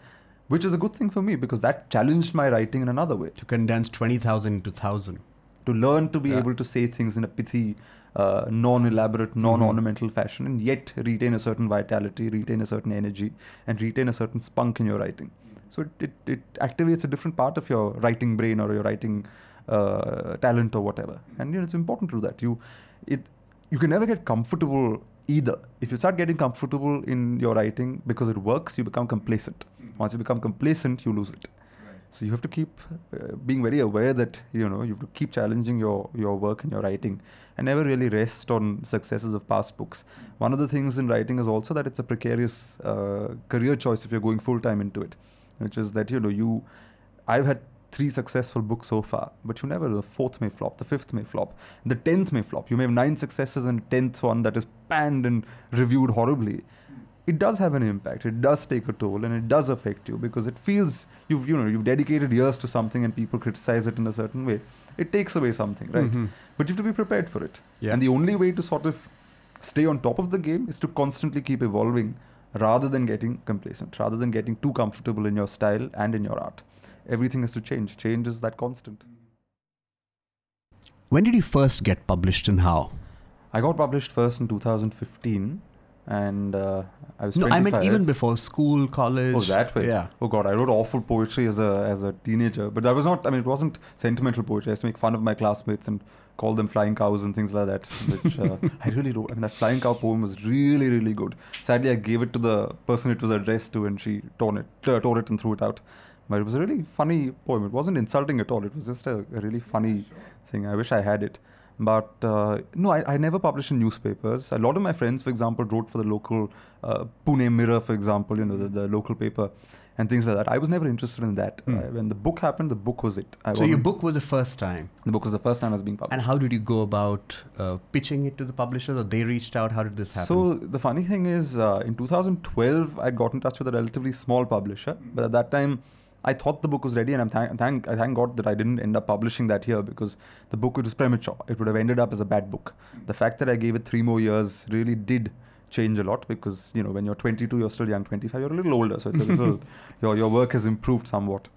Which is a good thing for me, because that challenged my writing in another way. To condense twenty thousand into one thousand. To learn to be yeah. able to say things in a pithy, uh, non-elaborate, non-ornamental mm-hmm. fashion, and yet retain a certain vitality, retain a certain energy, and retain a certain spunk in your writing. So it, it, it activates a different part of your writing brain or your writing uh, talent or whatever. And you know, it's important to do that. You, it, you can never get comfortable either. If you start getting comfortable in your writing because it works, you become complacent. Mm-hmm. Once you become complacent, you lose it. So you have to keep uh, being very aware that, you know, you have to keep challenging your, your work and your writing, and never really rest on successes of past books. One of the things in writing is also that it's a precarious uh, career choice if you're going full-time into it, which is that, you know, you, I've had three successful books so far, but you never, the fourth may flop, the fifth may flop, the tenth may flop. You may have nine successes and tenth one that is panned and reviewed horribly. It does have an impact. It does take a toll, and it does affect you, because it feels you've you know you've dedicated years to something, and people criticize it in a certain way. it takes away something, right? Mm-hmm. But you have to be prepared for it. Yeah. And the only way to sort of stay on top of the game is to constantly keep evolving rather than getting complacent, rather than getting too comfortable in your style and in your art. Everything has to change. Change is that constant. When did you first get published and how? I got published first in two thousand fifteen. And uh, I was twenty-five. No, I meant even before school, college. Oh, that way. Yeah. Oh God, I wrote awful poetry as a as a teenager, but that was not. I mean, it wasn't sentimental poetry. I used to make fun of my classmates and call them flying cows and things like that. Which uh, I really wrote. I mean, that flying cow poem was really, really good. Sadly, I gave it to the person it was addressed to, and she torn it, uh, tore it and threw it out. But it was a really funny poem. It wasn't insulting at all. It was just a, a really funny sure. thing. I wish I had it. But uh, no, I, I never published in newspapers. A lot of my friends, for example, wrote for the local uh, Pune Mirror, for example, you know, the, the local paper and things like that. I was never interested in that. Mm. Uh, when the book happened, the book was it. I so your book was the first time? The book was the first time I was being published. And how did you go about uh, pitching it to the publishers, or they reached out? How did this happen? So the funny thing is, uh, in two thousand twelve, I got in touch with a relatively small publisher. But at that time, I thought the book was ready, and I'm thank, thank, I thank God that I didn't end up publishing that here, because the book, it was premature. It would have ended up as a bad book. The fact that I gave it three more years really did change a lot, because, you know, when you're twenty-two, you're still young. twenty-five, you're a little older, so it's a little, your your work has improved somewhat.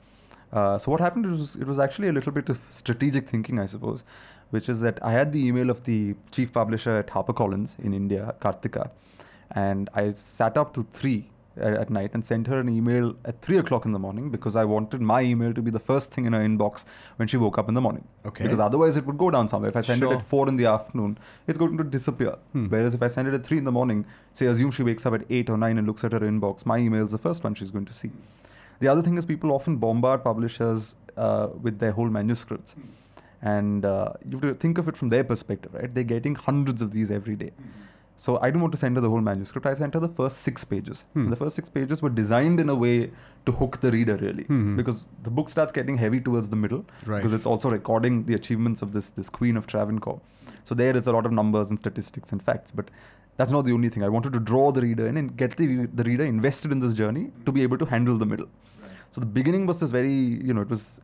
Uh, so what happened was, it was actually a little bit of strategic thinking, I suppose, which is that I had the email of the chief publisher at HarperCollins in India, Kartika, and I sat up to three at night and sent her an email at three o'clock in the morning, because I wanted my email to be the first thing in her inbox when she woke up in the morning. Okay. Because otherwise it would go down somewhere. If I send sure. it at four in the afternoon, it's going to disappear. Hmm. Whereas if I send it at three in the morning, say assume she wakes up at eight or nine and looks at her inbox, my email is the first one she's going to see. The other thing is, people often bombard publishers uh, with their whole manuscripts. Hmm. And uh, you have to think of it from their perspective, right? They're getting hundreds of these every day. Hmm. So I didn't want to send her the whole manuscript. I sent her the first six pages. Hmm. The first six pages were designed in a way to hook the reader, really. Hmm. Because the book starts getting heavy towards the middle. Right. Because it's also recording the achievements of this this Queen of Travancore. So there is a lot of numbers and statistics and facts. But that's not the only thing. I wanted to draw the reader in and get the, the reader invested in this journey to be able to handle the middle. Right. So the beginning was this very, you know, it was...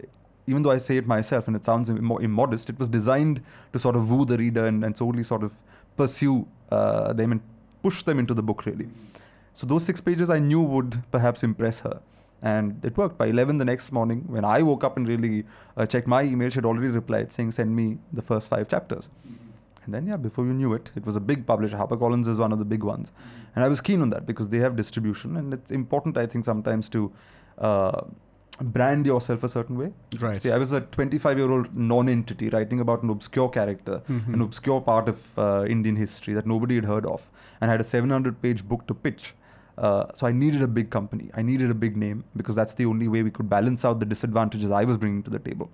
even though I say it myself and it sounds more immodest, it was designed to sort of woo the reader and, and solely sort of pursue uh, them and push them into the book, really. So those six pages I knew would perhaps impress her. And it worked. By eleven the next morning, when I woke up and really uh, checked my email, she had already replied saying, send me the first five chapters. And then, yeah, before you knew it, it was a big publisher. HarperCollins is one of the big ones. And I was keen on that because they have distribution. And it's important, I think, sometimes to... Uh, brand yourself a certain way. Right. See, I was a twenty-five-year-old non-entity writing about an obscure character, mm-hmm. an obscure part of uh, Indian history that nobody had heard of, and I had a seven hundred page book to pitch. Uh, so I needed a big company. I needed a big name, because that's the only way we could balance out the disadvantages I was bringing to the table.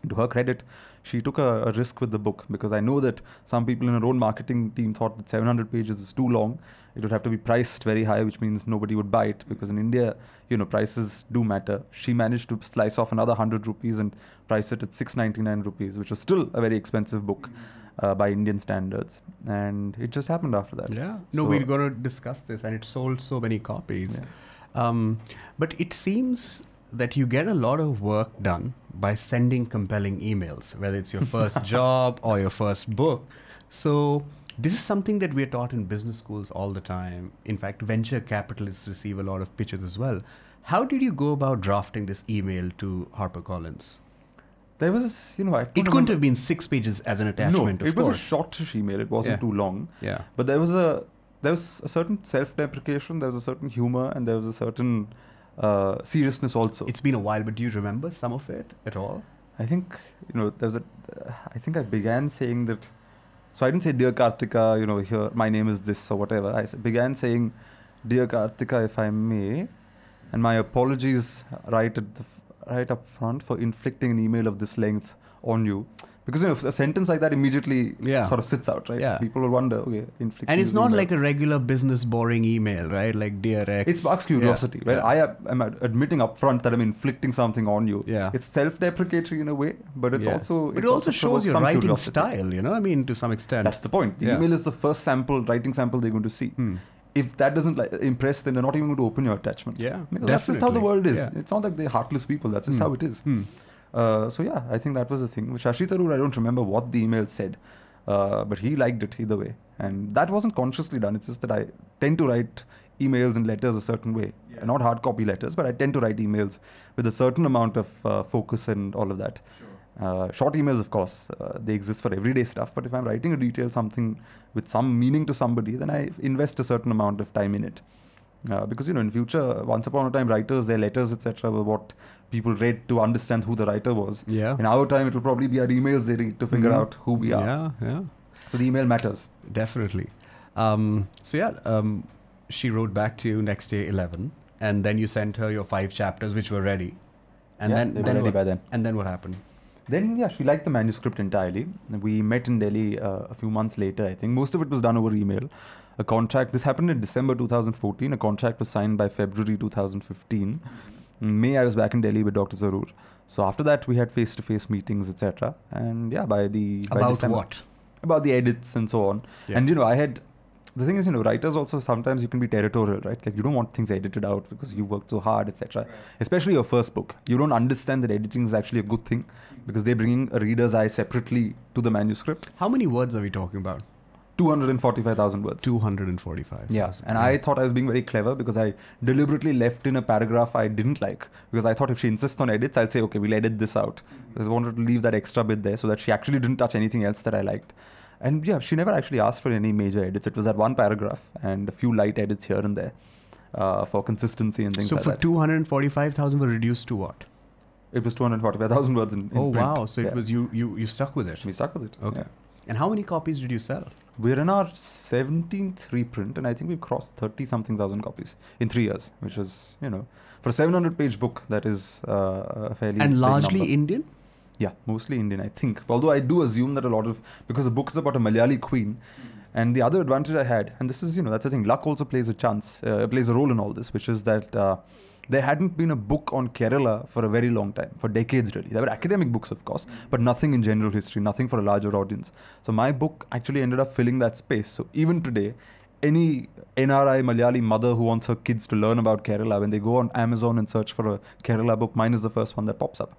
And to her credit, she took a, a risk with the book, because I know that some people in her own marketing team thought that seven hundred pages is too long. It would have to be priced very high, which means nobody would buy it, because in India, you know, prices do matter. She managed to slice off another one hundred rupees and price it at six hundred ninety-nine rupees, which was still a very expensive book uh, by Indian standards. And it just happened after that. Yeah. No, so, we're going to discuss this, and it sold so many copies. Yeah. Um, but it seems that you get a lot of work done by sending compelling emails, whether it's your first job or your first book. So this is something that we are taught in business schools all the time. In fact, venture capitalists receive a lot of pitches as well. How did you go about drafting this email to HarperCollins? There was, you know, I it couldn't remember. Have been six pages as an attachment. No, of it course. Was a shortish email. It wasn't yeah. too long. Yeah, but there was a there was a certain self-deprecation. There was a certain humor, and there was a certain Uh, seriousness also. It's been a while, but do you remember some of it at all? I think, you know, there's a, uh, I think I began saying that, so I didn't say, dear Kartika, you know, here, my name is this or whatever. I began saying, dear Kartika, if I may, and my apologies right at the, right up front for inflicting an email of this length on you. Because, you know, a sentence like that immediately yeah. sort of sits out, right? Yeah. People will wonder, okay, inflicting. And it's not email. Like a regular business boring email, right? Like, dear X. It sparks curiosity. Yeah. Well, yeah. I am admitting up front that I'm inflicting something on you. Yeah. It's self-deprecatory in a way, but it's yeah. also... But it, it also shows your writing curiosity. Style, you know? I mean, to some extent. That's the point. The yeah. email is the first sample, writing sample they're going to see. Hmm. If that doesn't like, impress them, they're not even going to open your attachment. Yeah, because that's just how the world is. Yeah. It's not like they're heartless people. That's just hmm. how it is. Hmm. Uh, so yeah, I think that was the thing. With Shashi Tharoor, I don't remember what the email said, uh, but he liked it either way. And that wasn't consciously done. It's just that I tend to write emails and letters a certain way. Yeah. Not hard copy letters, but I tend to write emails with a certain amount of uh, focus and all of that. Sure. Uh, short emails, of course, uh, they exist for everyday stuff. But if I'm writing a detail, something with some meaning to somebody, then I invest a certain amount of time in it. Uh, because, you know, in future, once upon a time, writers, their letters, et cetera were what people read to understand who the writer was. Yeah. In our time, it will probably be our emails they read to figure mm-hmm. out who we are. Yeah, yeah. So the email matters. Definitely. Um, so yeah, um, she wrote back to you next day, eleven, and then you sent her your five chapters, which were ready. And yeah, then, they were then ready what, by then. And then what happened? Then, yeah, she liked the manuscript entirely. We met in Delhi uh, a few months later, I think. Most of it was done over email. A contract, this happened in December twenty fourteen. A contract was signed by February twenty fifteen. In May, I was back in Delhi with Doctor Tharoor. So after that, we had face-to-face meetings, et cetera. And yeah, by the... About by December, what? About the edits and so on. Yeah. And, you know, I had... The thing is, you know, writers also sometimes you can be territorial, right? Like you don't want things edited out because you worked so hard, et cetera. Right. Especially your first book. You don't understand that editing is actually a good thing because they're bringing a reader's eye separately to the manuscript. How many words are we talking about? two hundred forty-five thousand words. two hundred forty-five. Yeah. And yeah. I thought I was being very clever because I deliberately left in a paragraph I didn't like because I thought if she insists on edits, I'll say, okay, we'll edit this out. Mm-hmm. I just wanted to leave that extra bit there so that she actually didn't touch anything else that I liked. And yeah, she never actually asked for any major edits. It was that one paragraph and a few light edits here and there uh, for consistency and things so like that. So for two hundred forty-five thousand were reduced to what? It was two hundred forty-five thousand words in, in oh, print. Oh wow, so yeah. It was you, you you stuck with it? We stuck with it, okay. Yeah. And how many copies did you sell? We're in our seventeenth reprint and I think we've crossed thirty something thousand copies in three years, which is, you know, for a seven hundred page book, that is uh, a fairly And largely number. Indian? Yeah, mostly Indian, I think. Although I do assume that a lot of... Because the book is about a Malayali queen. And the other advantage I had, and this is, you know, that's the thing. Luck also plays a chance, uh, plays a role in all this, which is that uh, there hadn't been a book on Kerala for a very long time, for decades really. There were academic books, of course, but nothing in general history, nothing for a larger audience. So my book actually ended up filling that space. So even today, any N R I Malayali mother who wants her kids to learn about Kerala, when they go on Amazon and search for a Kerala book, mine is the first one that pops up.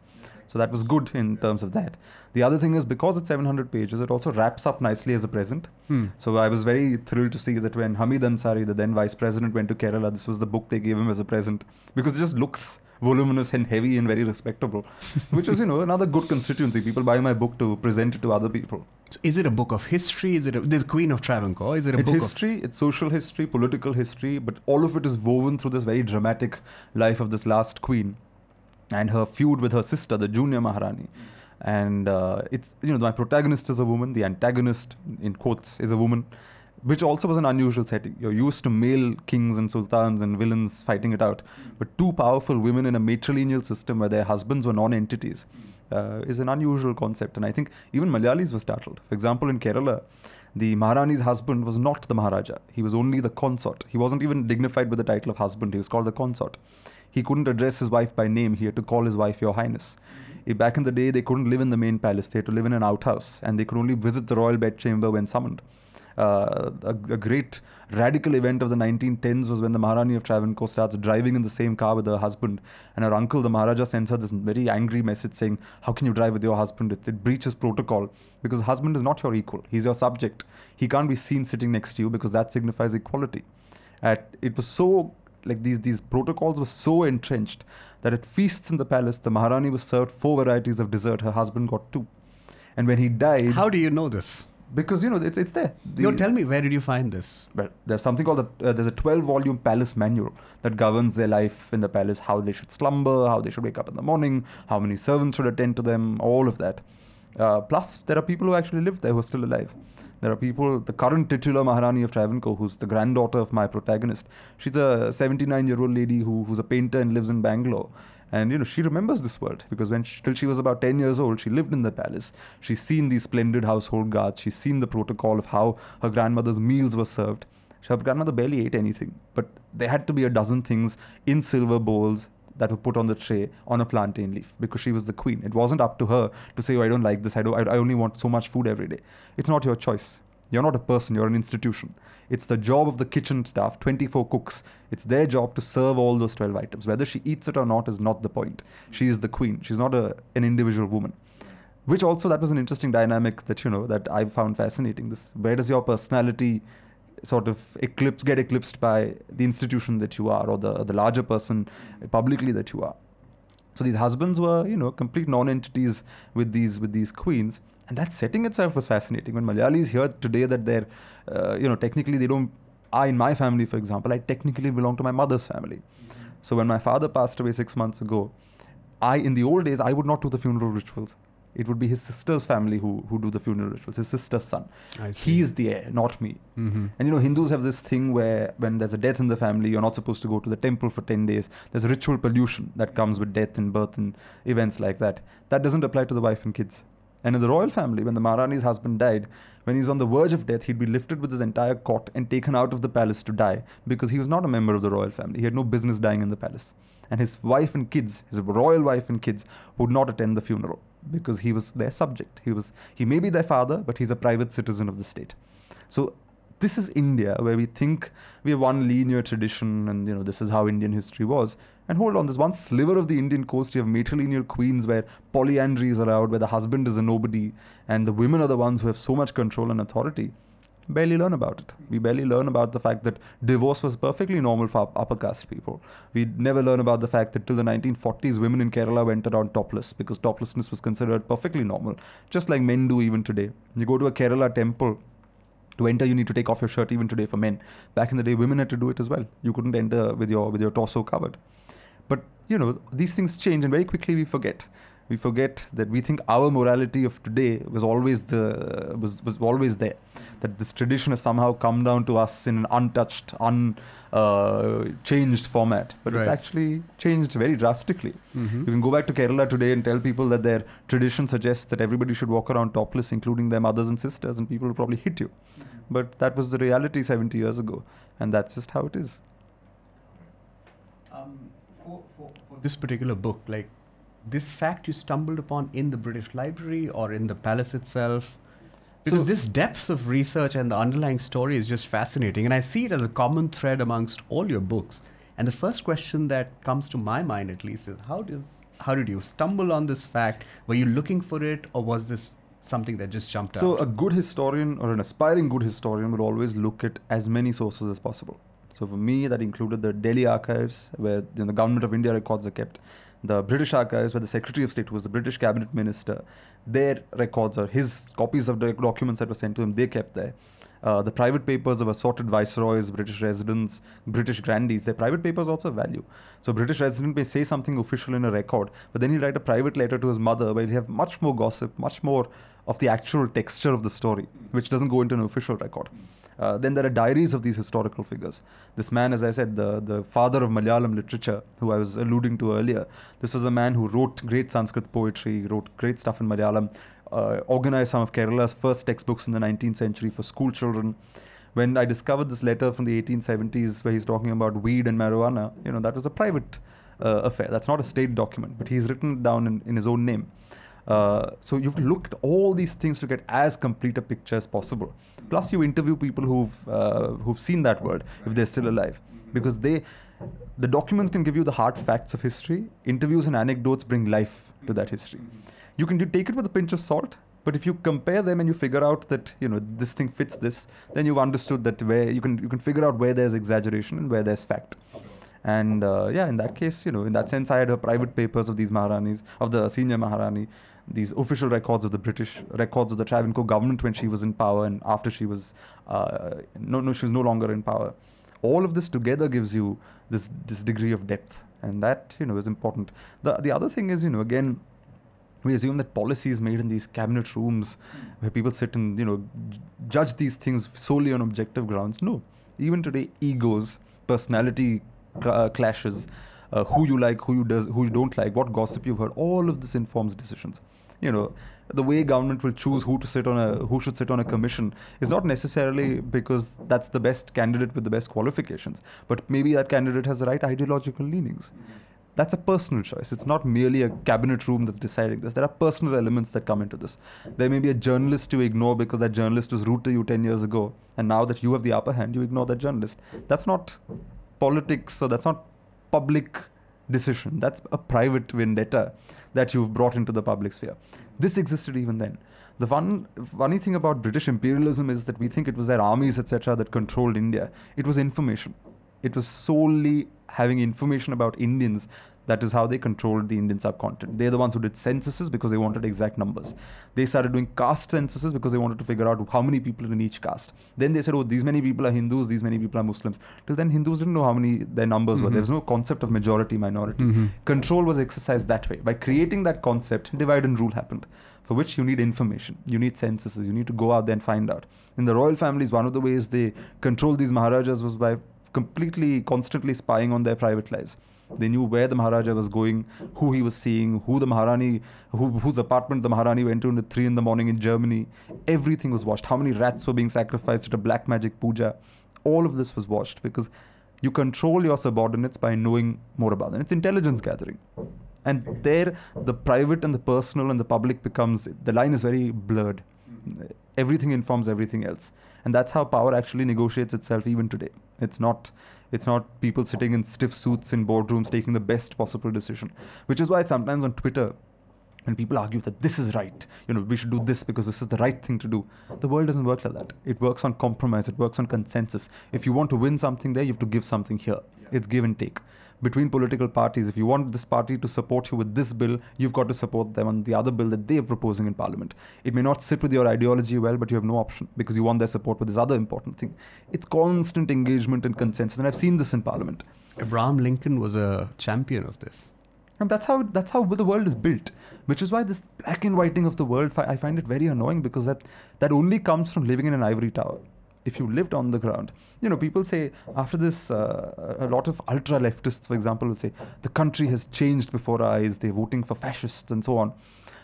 So that was good in yeah. terms of that. The other thing is because it's seven hundred pages, it also wraps up nicely as a present. Hmm. So I was very thrilled to see that when Hamid Ansari, the then vice president, went to Kerala, this was the book they gave him as a present because it just looks voluminous and heavy and very respectable, which is, you know, another good constituency. People buy my book to present it to other people. So is it a book of history? Is it a, the Queen of Travancore? Is it a it's book It's history, of... it's social history, political history, but all of it is woven through this very dramatic life of this last queen. And her feud with her sister, the junior Maharani. And uh, it's, you know, my protagonist is a woman, the antagonist, in quotes, is a woman, which also was an unusual setting. You're used to male kings and sultans and villains fighting it out. But two powerful women in a matrilineal system where their husbands were non-entities uh, is an unusual concept. And I think even Malayalis were startled. For example, in Kerala, the Maharani's husband was not the Maharaja. He was only the consort. He wasn't even dignified with the title of husband. He was called the consort. He couldn't address his wife by name. He had to call his wife Your Highness. Mm-hmm. Back in the day, they couldn't live in the main palace. They had to live in an outhouse. And they could only visit the royal bedchamber when summoned. Uh, a, a great radical event of the nineteen tens was when the Maharani of Travancore starts driving in the same car with her husband. And her uncle, the Maharaja, sends her this very angry message saying, how can you drive with your husband? It, it breaches protocol because the husband is not your equal. He's your subject. He can't be seen sitting next to you because that signifies equality. At, it was so... Like these these protocols were so entrenched that at feasts in the palace, the Maharani was served four varieties of dessert. Her husband got two. And when he died... How do you know this? Because, you know, it's it's there. The, no, tell me, where did you find this? Well, there's something called, the, uh, there's a twelve volume palace manual that governs their life in the palace, how they should slumber, how they should wake up in the morning, how many servants should attend to them, all of that. Uh, plus, there are people who actually lived there who are still alive. There are people, the current titular Maharani of Travancore, who's the granddaughter of my protagonist. She's a seventy-nine-year-old lady who, who's a painter and lives in Bangalore. And, you know, she remembers this world because when she, till she was about ten years old, she lived in the palace. She's seen these splendid household guards. She's seen the protocol of how her grandmother's meals were served. Her grandmother barely ate anything, but there had to be a dozen things in silver bowls that were put on the tray on a plantain leaf because she was the queen. It wasn't up to her to say, oh, I don't like this. I, don't, I, I only want so much food every day. It's not your choice. You're not a person, you're an institution. It's the job of the kitchen staff, twenty-four cooks. It's their job to serve all those twelve items. Whether she eats it or not is not the point. She is the queen. She's not a, an individual woman. Which also, that was an interesting dynamic that, you know, that I found fascinating. This, where does your personality sort of eclipse, get eclipsed by the institution that you are, or the, the larger person publicly that you are? So these husbands were, you know, complete non-entities with these, with these queens. And that setting itself was fascinating. When Malayalis hear today that they're, uh, you know, technically they don't, I in my family, for example, I technically belong to my mother's family. So when my father passed away six months ago, I, in the old days, I would not do the funeral rituals. It would be his sister's family who who do the funeral rituals, his sister's son. He is the heir, not me. Mm-hmm. And you know, Hindus have this thing where when there's a death in the family, you're not supposed to go to the temple for ten days. There's a ritual pollution that comes with death and birth and events like that. That doesn't apply to the wife and kids. And in the royal family, when the Maharani's husband died, when he's on the verge of death, he'd be lifted with his entire cot and taken out of the palace to die, because he was not a member of the royal family. He had no business dying in the palace. And his wife and kids, his royal wife and kids, would not attend the funeral, because he was their subject. He was, he may be their father, but he's a private citizen of the state. So this is India, where we think we have one linear tradition and, you know, this is how Indian history was. And hold on, there's one sliver of the Indian coast, you have matrilineal queens where polyandry is allowed, where the husband is a nobody and the women are the ones who have so much control and authority. Barely learn about it. We barely learn about the fact that divorce was perfectly normal for upper caste people. We never learn about the fact that till the nineteen forties, women in Kerala went around topless, because toplessness was considered perfectly normal, just like men do even today. You go to a Kerala temple, to enter, you need to take off your shirt even today for men. Back in the day, women had to do it as well. You couldn't enter with your with your torso covered. But, you know, these things change, and very quickly we forget. We forget that we think our morality of today was always the was, was always there. That this tradition has somehow come down to us in an untouched, un uh, changed format. But right. It's actually changed very drastically. Mm-hmm. You can go back to Kerala today and tell people that their tradition suggests that everybody should walk around topless, including their mothers and sisters, and people will probably hit you. But that was the reality seventy years ago, and that's just how it is. Um, for, for, for this particular book, like, this fact you stumbled upon in the British Library or in the palace itself? Because so, this depth of research and the underlying story is just fascinating. And I see it as a common thread amongst all your books. And the first question that comes to my mind, at least, is how does how did you stumble on this fact? Were you looking for it, or was this something that just jumped out? So a good historian or an aspiring good historian will always look at as many sources as possible. So for me, that included the Delhi archives, where the government of India records are kept. The British archives, where the Secretary of State, who was the British cabinet minister, their records or his copies of the documents that were sent to him, they kept there. Uh, the private papers of assorted viceroys, British residents, British grandees, their private papers also value. So British resident may say something official in a record, but then he'll write a private letter to his mother where he'll have much more gossip, much more of the actual texture of the story, which doesn't go into an official record. Uh, then there are diaries of these historical figures. This man, as I said, the, the father of Malayalam literature, who I was alluding to earlier, this was a man who wrote great Sanskrit poetry, wrote great stuff in Malayalam, uh, organized some of Kerala's first textbooks in the nineteenth century for school children. When I discovered this letter from the eighteen seventies where he's talking about weed and marijuana, you know, that was a private uh, affair. That's not a state document, but he's written it down in, in his own name. Uh, so you've looked at all these things to get as complete a picture as possible. Plus, you interview people who've uh, who've seen that world, if they're still alive, because they, the documents can give you the hard facts of history. Interviews and anecdotes bring life to that history. You can do, take it with a pinch of salt, but if you compare them and you figure out that, you know, this thing fits this, then you've understood that where you can you can figure out where there's exaggeration and where there's fact. And uh, yeah, in that case, you know, in that sense, I had her private papers of these Maharanis, of the senior Maharani, these official records of the British, records of the Travancore government when she was in power and after she was, uh, no, no, she was no longer in power. All of this together gives you this this degree of depth, and that, you know, is important. The the other thing is, you know, again, we assume that policy is made in these cabinet rooms where people sit and, you know, judge these things solely on objective grounds. No, even today, egos, personality uh, clashes. Uh, who you like, who you does, who you don't like, what gossip you've heard, all of this informs decisions. You know, the way government will choose who to sit on a, who should sit on a commission is not necessarily because that's the best candidate with the best qualifications, but maybe that candidate has the right ideological leanings. That's a personal choice. It's not merely a cabinet room that's deciding this. There are personal elements that come into this. There may be a journalist you ignore because that journalist was rude to you ten years ago. And now that you have the upper hand, you ignore that journalist. That's not politics, so that's not public decision. That's a private vendetta that you've brought into the public sphere. This existed even then. The fun, funny thing about British imperialism is that we think it was their armies, et cetera, that controlled India. It was information. It was solely having information about Indians. That is how they controlled the Indian subcontinent. They're the ones who did censuses because they wanted exact numbers. They started doing caste censuses because they wanted to figure out how many people in each caste. Then they said, oh, these many people are Hindus, these many people are Muslims. Till then, Hindus didn't know how many their numbers mm-hmm. were. There was no concept of majority, minority. Mm-hmm. Control was exercised that way. By creating that concept, divide and rule happened. For which you need information, you need censuses, you need to go out there and find out. In the royal families, one of the ways they controlled these Maharajas was by completely, constantly spying on their private lives. They knew where the Maharaja was going, who he was seeing, who the Maharani, who, whose apartment the Maharani went to at three in the morning in Germany. Everything was watched. How many rats were being sacrificed at a black magic puja. All of this was watched because you control your subordinates by knowing more about them. It's intelligence gathering. And there, the private and the personal and the public becomes, the line is very blurred. Everything informs everything else. And that's how power actually negotiates itself even today. It's not it's not people sitting in stiff suits in boardrooms taking the best possible decision. Which is why sometimes on Twitter, when people argue that this is right, you know, we should do this because this is the right thing to do. The world doesn't work like that. It works on compromise. It works on consensus. If you want to win something there, you have to give something here. It's give and take. Between political parties, if you want this party to support you with this bill, you've got to support them on the other bill that they are proposing in parliament. It may not sit with your ideology well, but you have no option because you want their support with this other important thing. It's constant engagement and consensus, and I've seen this in parliament. Abraham Lincoln was a champion of this. And that's how that's how the world is built, which is why this black and whiting of the world, I find it very annoying because that, that only comes from living in an ivory tower. If you lived on the ground, you know, people say after this, uh, a lot of ultra leftists, for example, would say the country has changed before our eyes. They're voting for fascists and so on.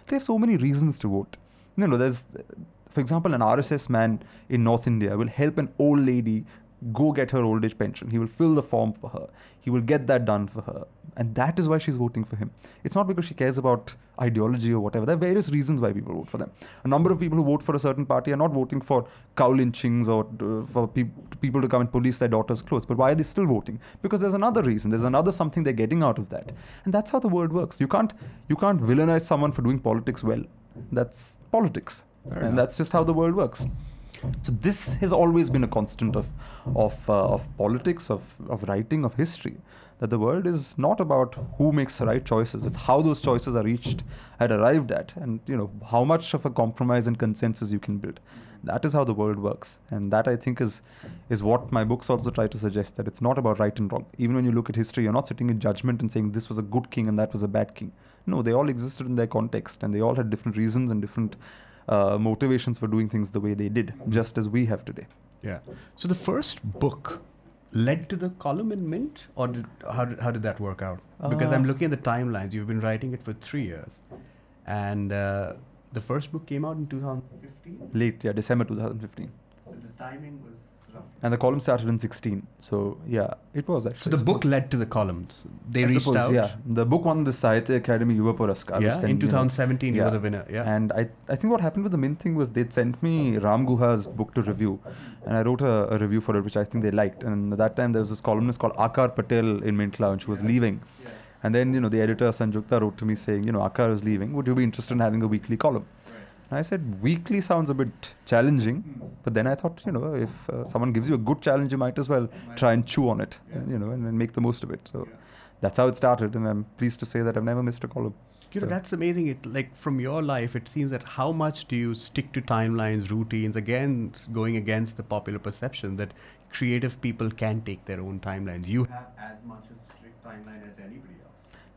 They have so many reasons to vote. You know, there's, for example, an R S S man in North India will help an old lady go get her old age pension. He will fill the form for her. He will get that done for her. And that is why she's voting for him. It's not because she cares about ideology or whatever. There are various reasons why people vote for them. A number of people who vote for a certain party are not voting for cow lynchings or uh, for pe- people to come and police their daughter's clothes. But why are they still voting? Because there's another reason. There's another something they're getting out of that. And that's how the world works. You can't you can't villainize someone for doing politics well. That's politics. Fair and enough. That's just how the world works. So this has always been a constant of of uh, of politics, of, of writing, of history, that the world is not about who makes the right choices. It's how those choices are reached and arrived at, and you know how much of a compromise and consensus you can build. That is how the world works, and that I think is is what my books also try to suggest, that it's not about right and wrong. Even when you look at history, you're not sitting in judgment and saying this was a good king and that was a bad king. No, they all existed in their context, and they all had different reasons and different Uh, motivations for doing things the way they did, just as we have today. Yeah. So the first book led to the column in Mint, or did, how did, how did that work out? Because uh, I'm looking at the timelines. You've been writing it for three years. And uh, the first book came out in two thousand fifteen? Late, yeah, December two thousand fifteen. So the timing was rough. And the column started in sixteen. So, yeah, it was actually. So the book led to the columns. They I reached suppose, out. Yeah. The book won the Sahitya Akademi Yuva Puraskar. Yeah, then, in twenty seventeen, you, know, you yeah. were the winner. Yeah. And I I think what happened with the Mint thing was they'd sent me Ram Guha's book to review. And I wrote a, a review for it, which I think they liked. And at that time, there was this columnist called Akar Patel in Mint Lounge who was yeah. leaving. Yeah. And then, you know, the editor, Sanjukta, wrote to me saying, you know, Akar is leaving. Would you be interested in having a weekly column? And I said, weekly sounds a bit challenging, mm. but then I thought, you know, if uh, someone gives you a good challenge, you might as well try and chew on it, yeah. you know, and, and make the most of it. So yeah. that's how it started, and I'm pleased to say that I've never missed a column. You so. know, that's amazing. It, like from your life, it seems that how much do you stick to timelines, routines, again, going against the popular perception that creative people can take their own timelines. You have as much a strict timeline as anybody else.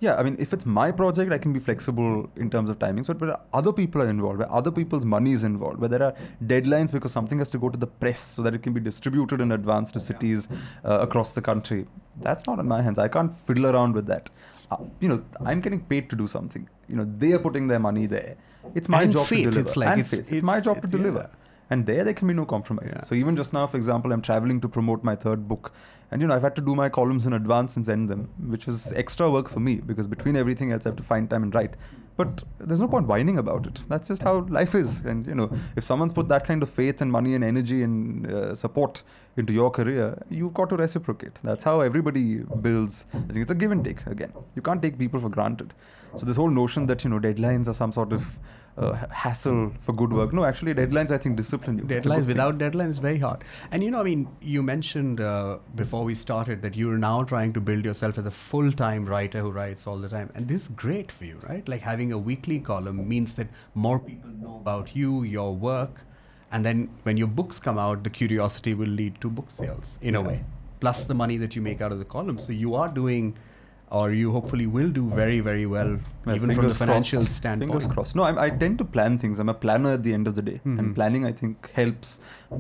Yeah, I mean, if it's my project, I can be flexible in terms of timings, but where other people are involved, where other people's money is involved, where there are deadlines because something has to go to the press so that it can be distributed in advance to cities uh, across the country, that's not in my hands. I can't fiddle around with that. Uh, you know, I'm getting paid to do something. You know, they are putting their money there. It's my and job faith, to deliver. It's like and it's, faith. It's, it's my job it's, to deliver. Yeah. And there, there can be no compromises. Yeah. So even just now, for example, I'm traveling to promote my third book. And, you know, I've had to do my columns in advance and send them, which is extra work for me, because between everything else, I have to find time and write. But there's no point whining about it. That's just how life is. And, you know, if someone's put that kind of faith and money and energy and uh, support into your career, you've got to reciprocate. That's how everybody builds. I think it's a give and take, again. You can't take people for granted. So this whole notion that, you know, deadlines are some sort of Uh, hassle for good work. No, actually, deadlines, I think, discipline you. Deadlines, without deadlines, it's very hard. And, you know, I mean, you mentioned uh, before we started that you're now trying to build yourself as a full-time writer who writes all the time. And this is great for you, right? Like, having a weekly column means that more people know about you, your work. And then when your books come out, the curiosity will lead to book sales, in yeah. a way. Plus the money that you make out of the column. So you are doing... or you hopefully will do very, very well, well even from a financial crossed. standpoint. Fingers crossed. No, I'm, I tend to plan things. I'm a planner at the end of the day. Mm-hmm. And planning, I think, helps,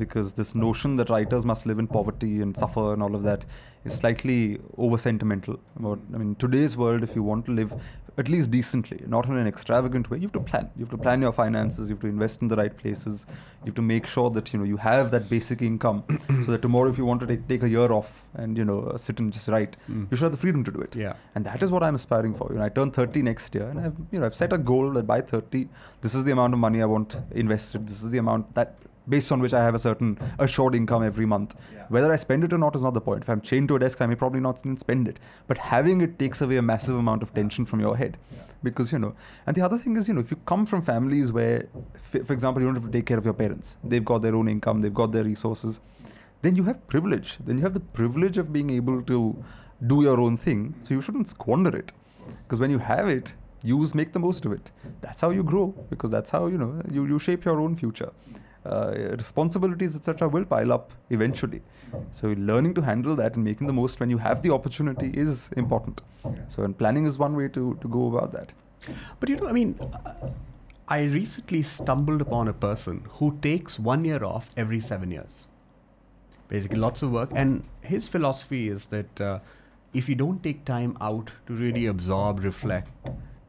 because this notion that writers must live in poverty and suffer and all of that is slightly over-sentimental. About, I mean, today's world, if you want to live at least decently, not in an extravagant way, you have to plan. You have to plan your finances. You have to invest in the right places. You have to make sure that, you know, you have that basic income so that tomorrow, if you want to take, take a year off and, you know, sit and just write, mm. you should have the freedom to do it. Yeah. And that is what I'm aspiring for. You know, I turn thirty next year, and I've, you know, I've set a goal that by thirty, this is the amount of money I want invested. This is the amount that, based on which I have a certain assured income every month. Yeah. Whether I spend it or not is not the point. If I'm chained to a desk, I may probably not spend it. But having it takes away a massive amount of tension from your head. Yeah. Because, you know, and the other thing is, you know, if you come from families where, f- for example, you don't have to take care of your parents. They've got their own income. They've got their resources. Then you have privilege. Then you have the privilege of being able to do your own thing. So you shouldn't squander it. Because when you have it, use, make the most of it. That's how you grow. Because that's how, you know, you, you shape your own future. Uh, responsibilities, et cetera, will pile up eventually. So learning to handle that and making the most when you have the opportunity is important. So and planning is one way to, to go about that. But, you know, I mean, uh, I recently stumbled upon a person who takes one year off every seven years. Basically, lots of work. And his philosophy is that uh, if you don't take time out to really absorb, reflect,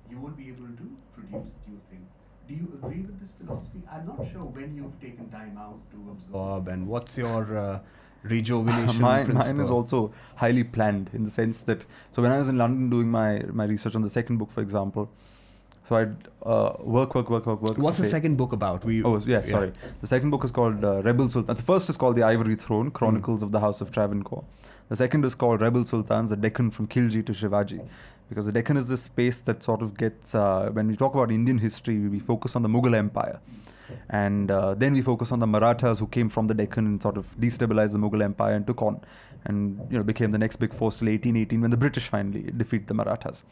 you won't be able to produce new things. Do you agree with this philosophy? I'm not sure when you've taken time out to absorb, and what's your uh, rejuvenation mine, principle? Mine is also highly planned, in the sense that, so when I was in London doing my, my research on the second book, for example, so I'd uh, work, work, work, work, work. What's the second book about? We, oh, yeah, yeah, sorry. The second book is called uh, Rebel Sultan. The first is called The Ivory Throne, Chronicles mm. of the House of Travancore. The second is called Rebel Sultans, the Deccan from Khilji to Shivaji. Because the Deccan is this space that sort of gets, uh, when we talk about Indian history, we focus on the Mughal Empire. And uh, then we focus on the Marathas, who came from the Deccan and sort of destabilized the Mughal Empire and took on, and, you know, became the next big force till eighteen eighteen, when the British finally defeat the Marathas.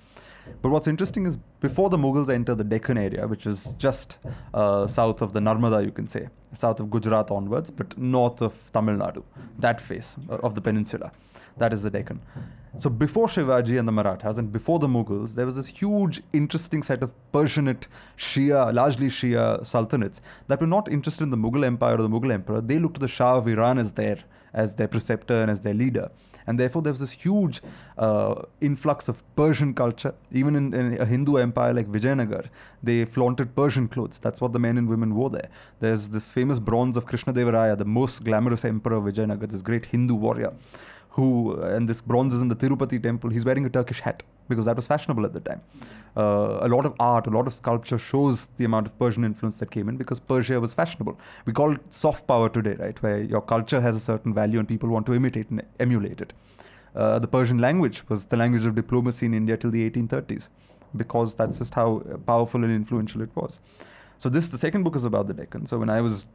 But what's interesting is, before the Mughals enter the Deccan area, which is just uh, south of the Narmada, you can say, south of Gujarat onwards, but north of Tamil Nadu, that face of the peninsula, that is the Deccan. So before Shivaji and the Marathas, and before the Mughals, there was this huge, interesting set of Persianate, Shia, largely Shia sultanates that were not interested in the Mughal Empire or the Mughal Emperor. They looked to the Shah of Iran as their, as their preceptor and as their leader. And therefore, there was this huge uh, influx of Persian culture. Even in, in a Hindu empire like Vijayanagar, they flaunted Persian clothes. That's what the men and women wore there. There's this famous bronze of Krishnadevaraya, the most glamorous emperor of Vijayanagar, this great Hindu warrior, who, and this bronze is in the Tirupati temple, he's wearing a Turkish hat, because that was fashionable at the time. Uh, a lot of art, a lot of sculpture shows the amount of Persian influence that came in, because Persia was fashionable. We call it soft power today, right? Where your culture has a certain value and people want to imitate and emulate it. Uh, the Persian language was the language of diplomacy in India till the eighteen thirties, because that's just how powerful and influential it was. So this, the second book is about the Deccan. So when I was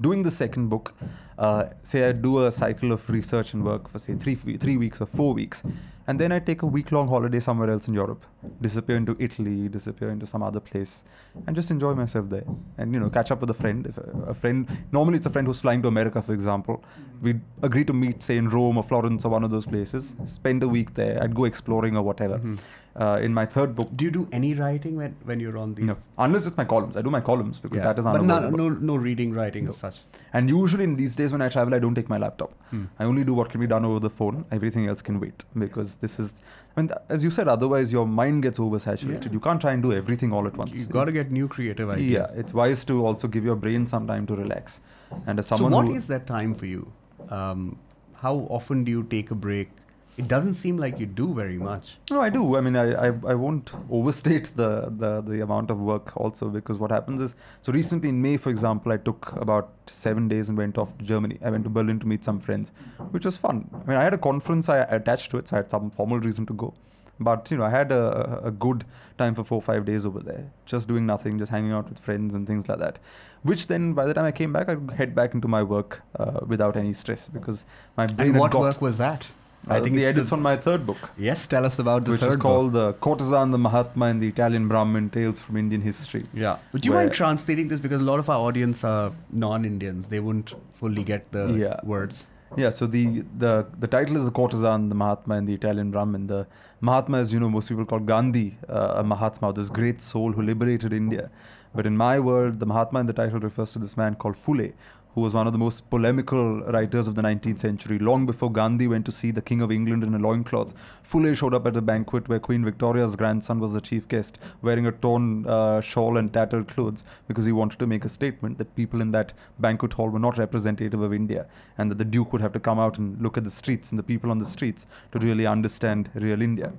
doing the second book, uh, say I do a cycle of research and work for, say, three three weeks or four weeks. And then I take a week-long holiday somewhere else in Europe, disappear into Italy, disappear into some other place, and just enjoy myself there. And, you know, catch up with a friend. If a, a friend, normally it's a friend who's flying to America, for example. We'd agree to meet, say, in Rome or Florence or one of those places, spend a week there. I'd go exploring or whatever. Mm-hmm. Uh, in my third book. Do you do any writing when, when you're on these? No, unless it's my columns. I do my columns, because yeah. that is unavoidable. But no, no, no reading, writing no. as such. And usually in these days when I travel, I don't take my laptop. Hmm. I only do what can be done over the phone. Everything else can wait, because this this is, I mean, as you said, otherwise your mind gets oversaturated. Yeah. You can't try and do everything all at once. You've got to get new creative ideas. Yeah, it's wise to also give your brain some time to relax. And as someone, so what who, is that time for you? Um, how often do you take a break? It doesn't seem like you do very much. No, I do. I mean, I, I, I won't overstate the, the, the amount of work also, because what happens is, so recently in May, for example, I took about seven days and went off to Germany. I went to Berlin to meet some friends, which was fun. I mean, I had a conference I attached to it, so I had some formal reason to go. But, you know, I had a, a good time for four or five days over there, just doing nothing, just hanging out with friends and things like that. Which then, by the time I came back, I could head back into my work uh, without any stress, because my brain And what got work was that? Uh, I think the it's edits the, on my third book. Yes, tell us about the third book. Which is called The Courtesan, the Mahatma, and the Italian Brahmin, Tales from Indian History. Yeah. Would you mind translating this? Because a lot of our audience are non-Indians. They wouldn't fully get the yeah. words. Yeah, so the, the, the title is The Courtesan, the Mahatma, and the Italian Brahmin. The Mahatma is, you know, most people call Gandhi uh, a Mahatma, this great soul who liberated India. But in my world, the Mahatma in the title refers to this man called Phule, who was one of the most polemical writers of the nineteenth century. Long before Gandhi went to see the King of England in a loincloth, Phule showed up at a banquet where Queen Victoria's grandson was the chief guest, wearing a torn uh, shawl and tattered clothes, because he wanted to make a statement that people in that banquet hall were not representative of India, and that the Duke would have to come out and look at the streets and the people on the streets to really understand real India.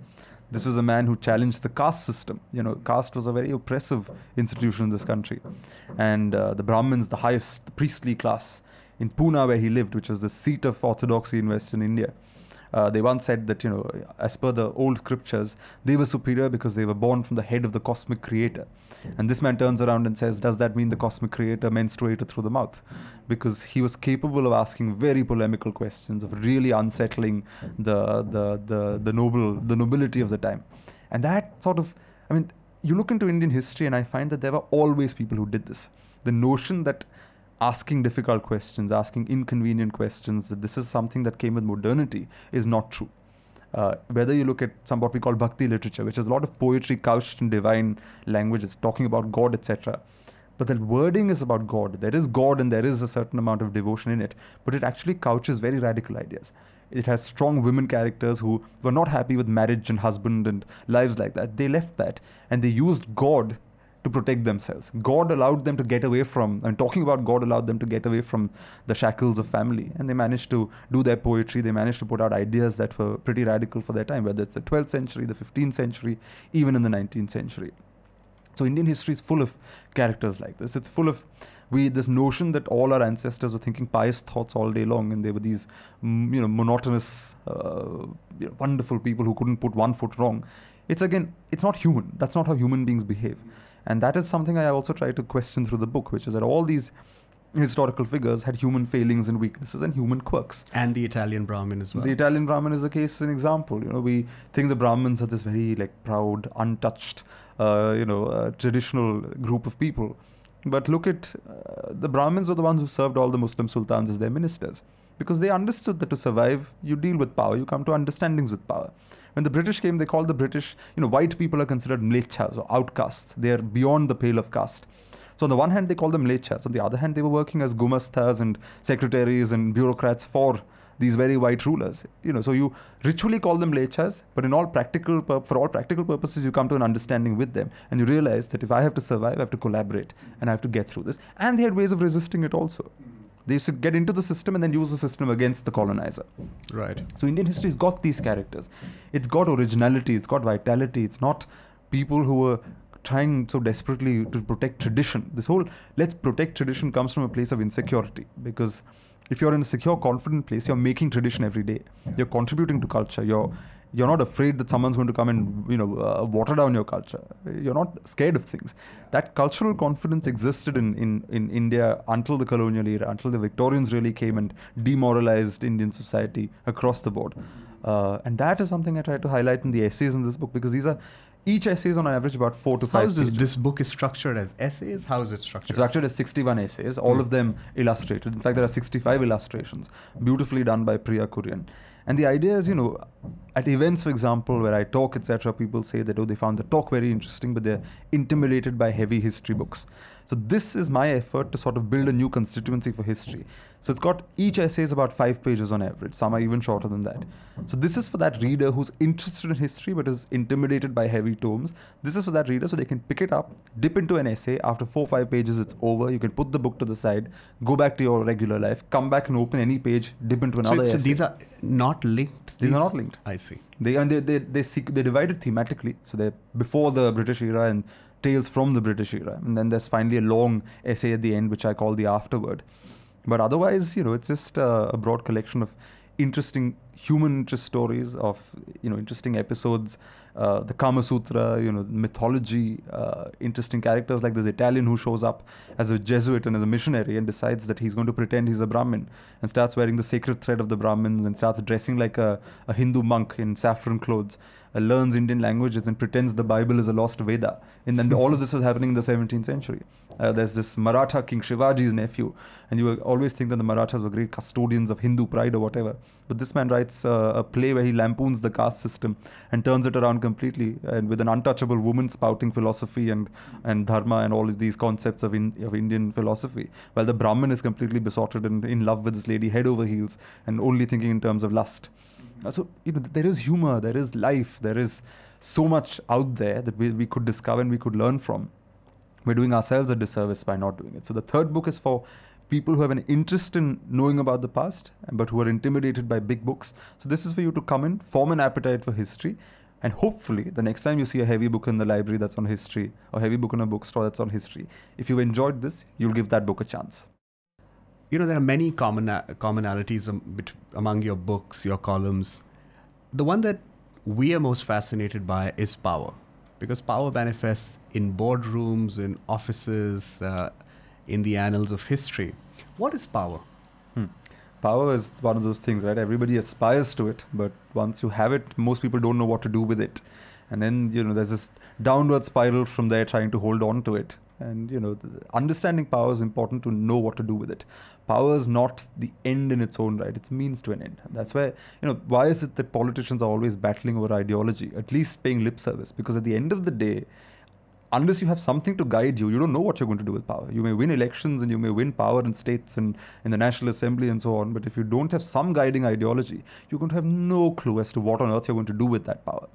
This was a man who challenged the caste system. You know, caste was a very oppressive institution in this country. And uh, the Brahmins, the highest the priestly class in Pune where he lived, which was the seat of orthodoxy in Western India, uh, they once said that, you know, as per the old scriptures, they were superior because they were born from the head of the cosmic creator. And this man turns around and says, does that mean the cosmic creator menstruated through the mouth? Because he was capable of asking very polemical questions, of really unsettling the the the, the noble the nobility of the time. And that sort of, I mean, you look into Indian history and I find that there were always people who did this. The notion that asking difficult questions, asking inconvenient questions, that this is something that came with modernity is not true. Uh, whether you look at some what we call bhakti literature, which is a lot of poetry couched in divine languages, talking about God, et cetera. But the wording is about God. There is God and there is a certain amount of devotion in it. But it actually couches very radical ideas. It has strong women characters who were not happy with marriage and husband and lives like that. They left that and they used God to protect themselves. God allowed them to get away from, and talking about God allowed them to get away from the shackles of family. And they managed to do their poetry. They managed to put out ideas that were pretty radical for their time, whether it's the twelfth century, the fifteenth century, even in the nineteenth century. So Indian history is full of characters like this. It's full of we this notion that all our ancestors were thinking pious thoughts all day long, and they were these, you know, monotonous, uh, you know, wonderful people who couldn't put one foot wrong. It's again, it's not human. That's not how human beings behave. And that is something I also try to question through the book, which is that all these historical figures had human failings and weaknesses and human quirks. And the Italian Brahmin as well. The Italian Brahmin is a case, an example. You know, we think the Brahmins are this very like proud, untouched, uh, you know, uh, traditional group of people. But look at uh, the Brahmins are the ones who served all the Muslim sultans as their ministers, because they understood that to survive, you deal with power, you come to understandings with power. When the British came, they called the British, you know, white people are considered mlechas or outcasts. They are beyond the pale of caste. So on the one hand, they called them mlechas. On the other hand, they were working as gumasthas and secretaries and bureaucrats for these very white rulers. You know, so you ritually call them mlechas, but in all practical pur- for all practical purposes, you come to an understanding with them. And you realize that if I have to survive, I have to collaborate and I have to get through this. And they had ways of resisting it also. They used to get into the system and then use the system against the colonizer. Right. So Indian history's got these characters. It's got originality. It's got vitality. It's not people who were trying so desperately to protect tradition. This whole let's protect tradition comes from a place of insecurity, because if you're in a secure, confident place, you're making tradition every day. You're contributing to culture. You're You're not afraid that someone's going to come and, you know, uh, water down your culture. You're not scared of things. That cultural confidence existed in, in, in India until the colonial era, until the Victorians really came and demoralized Indian society across the board. Uh, and that is something I try to highlight in the essays in this book, because these are, each essay is on average about four to five How is this, this book is structured as essays? How is it structured? It's structured as sixty-one essays, all mm. of them illustrated. In fact, there are sixty-five illustrations, beautifully done by Priya Kurian. And the idea is, you know, at events, for example, where I talk, et cetera, people say that, oh, they found the talk very interesting, but they're intimidated by heavy history books. So this is my effort to sort of build a new constituency for history. So it's got, each essay is about five pages on average. Some are even shorter than that. So this is for that reader who's interested in history but is intimidated by heavy tomes. This is for that reader so they can pick it up, dip into an essay. After four or five pages, it's over. You can put the book to the side, go back to your regular life, come back and open any page, dip into another so essay. So these are not linked? These, these are not linked. I see. They and they they they seek, they're divided thematically. So they're before the British era and tales from the British era. And then there's finally a long essay at the end, which I call the afterword. But otherwise, you know, it's just uh, a broad collection of interesting human interest stories of, you know, interesting episodes, uh, the Kama Sutra, you know, mythology, uh, interesting characters like this Italian who shows up as a Jesuit and as a missionary and decides that he's going to pretend he's a Brahmin and starts wearing the sacred thread of the Brahmins and starts dressing like a, a Hindu monk in saffron clothes, uh, learns Indian languages and pretends the Bible is a lost Veda. And then all of this was happening in the seventeenth century. Uh, there's this Maratha King Shivaji's nephew, and you always think that the Marathas were great custodians of Hindu pride or whatever. But this man writes uh, a play where he lampoons the caste system and turns it around completely, and with an untouchable woman spouting philosophy and, and dharma and all of these concepts of, in, of Indian philosophy, while the Brahmin is completely besotted and in love with this lady head over heels and only thinking in terms of lust. Uh, so you know, there is humor, there is life, there is so much out there that we, we could discover and we could learn from. We're doing ourselves a disservice by not doing it. So the third book is for people who have an interest in knowing about the past, but who are intimidated by big books. So this is for you to come in, form an appetite for history, and hopefully the next time you see a heavy book in the library that's on history, or heavy book in a bookstore that's on history, if you enjoyed this, you'll give that book a chance. You know, there are many common commonalities among your books, your columns. The one that we are most fascinated by is power. Because power manifests in boardrooms, in offices, uh, in the annals of history. What is power? Hmm. Power is one of those things, right? Everybody aspires to it, but once you have it, most people don't know what to do with it. And then, you know, there's this downward spiral from there trying to hold on to it. And, you know, understanding power is important to know what to do with it. Power is not the end in its own right. It's means to an end. And that's why, you know, why is it that politicians are always battling over ideology, at least paying lip service? Because at the end of the day, unless you have something to guide you, you don't know what you're going to do with power. You may win elections and you may win power in states and in the National Assembly and so on. But if you don't have some guiding ideology, you're going to have no clue as to what on earth you're going to do with that power.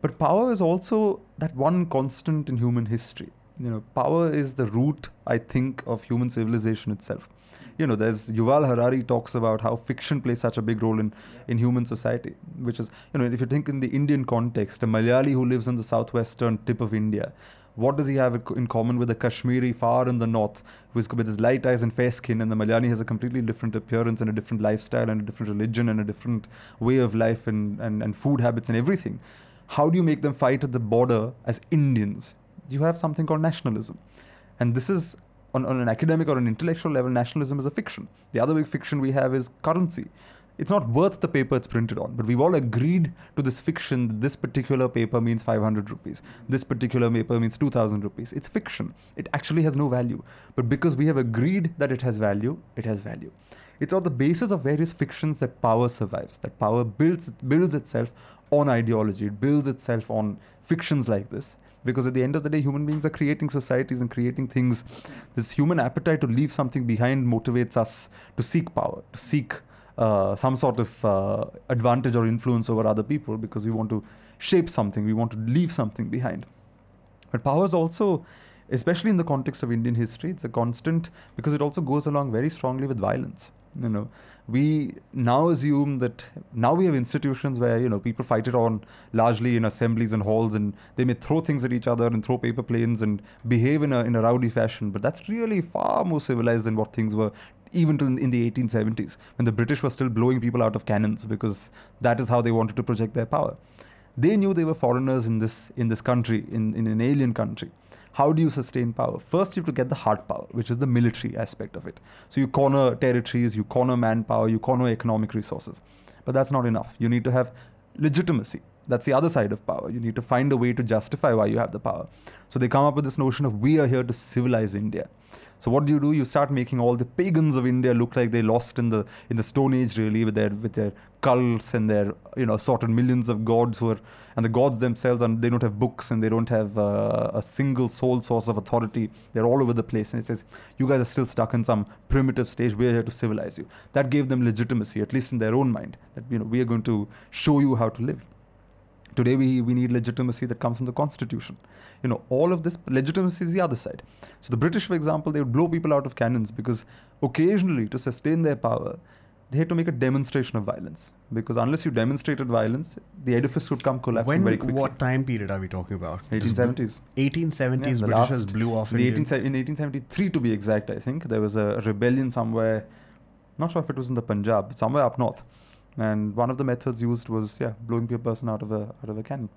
But power is also that one constant in human history. You know, power is the root, I think, of human civilization itself. You know, there's Yuval Harari talks about how fiction plays such a big role in, in human society, which is, you know, if you think in the Indian context, a Malayali who lives in the southwestern tip of India, what does he have in common with a Kashmiri far in the north with, with his light eyes and fair skin, and the Malayali has a completely different appearance and a different lifestyle and a different religion and a different way of life and, and, and food habits and everything. How do you make them fight at the border as Indians? You have something called nationalism. And this is, on, on an academic or an intellectual level, nationalism is a fiction. The other big fiction we have is currency. It's not worth the paper it's printed on, but we've all agreed to this fiction that this particular paper means five hundred rupees. This particular paper means two thousand rupees. It's fiction. It actually has no value. But because we have agreed that it has value, it has value. It's on the basis of various fictions that power survives, that power builds, builds itself on ideology. It builds itself on fictions like this. Because at the end of the day, human beings are creating societies and creating things. This human appetite to leave something behind motivates us to seek power, to seek uh, some sort of uh, advantage or influence over other people because we want to shape something, we want to leave something behind. But power is also, especially in the context of Indian history, it's a constant because it also goes along very strongly with violence. You know, we now assume that now we have institutions where, you know, people fight it on largely in assemblies and halls, and they may throw things at each other and throw paper planes and behave in a in a rowdy fashion. But that's really far more civilized than what things were even till in the eighteen seventies, when the British were still blowing people out of cannons because that is how they wanted to project their power. They knew they were foreigners in this in this country, in, in an alien country. How do you sustain power? First, you have to get the hard power, which is the military aspect of it. So you corner territories, you corner manpower, you corner economic resources. But that's not enough. You need to have legitimacy. That's the other side of power. You need to find a way to justify why you have the power. So they come up with this notion of, we are here to civilize India. So what do you do? You start making all the pagans of India look like they lost in the in the Stone Age, really, with their with their cults and their you know assorted millions of gods who are, and the gods themselves, and they don't have books and they don't have uh, a single sole source of authority. They're all over the place, and it says, you guys are still stuck in some primitive stage. We're here to civilize you. That gave them legitimacy, at least in their own mind, that you know we are going to show you how to live. Today we, we need legitimacy that comes from the constitution. You know, all of this legitimacy is the other side. So the British, for example, they would blow people out of cannons because occasionally, to sustain their power, they had to make a demonstration of violence. Because unless you demonstrated violence, the edifice would come collapsing when, very quickly. What time period are we talking about? eighteen seventies. eighteen seventies, yeah, Britishers blew off the Indians. eighteen, in eighteen seventy-three, to be exact, I think, there was a rebellion somewhere, not sure if it was in the Punjab, but somewhere up north. And one of the methods used was, yeah, blowing a person out of a out of a cannon.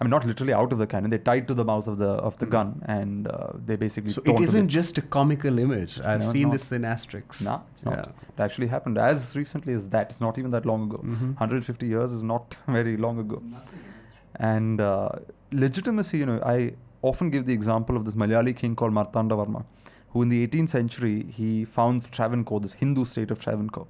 I mean, not literally out of the cannon. They tied to the mouth of the of the mm. gun, and uh, they basically. So it isn't just a comical image. I've no, seen this in Asterix. No, nah, it's not. Yeah. It actually happened as recently as that. It's not even that long ago. Mm-hmm. one hundred fifty years is not very long ago. And uh, legitimacy, you know, I often give the example of this Malayali king called Martanda Varma, who in the eighteenth century he founds Travancore, this Hindu state of Travancore.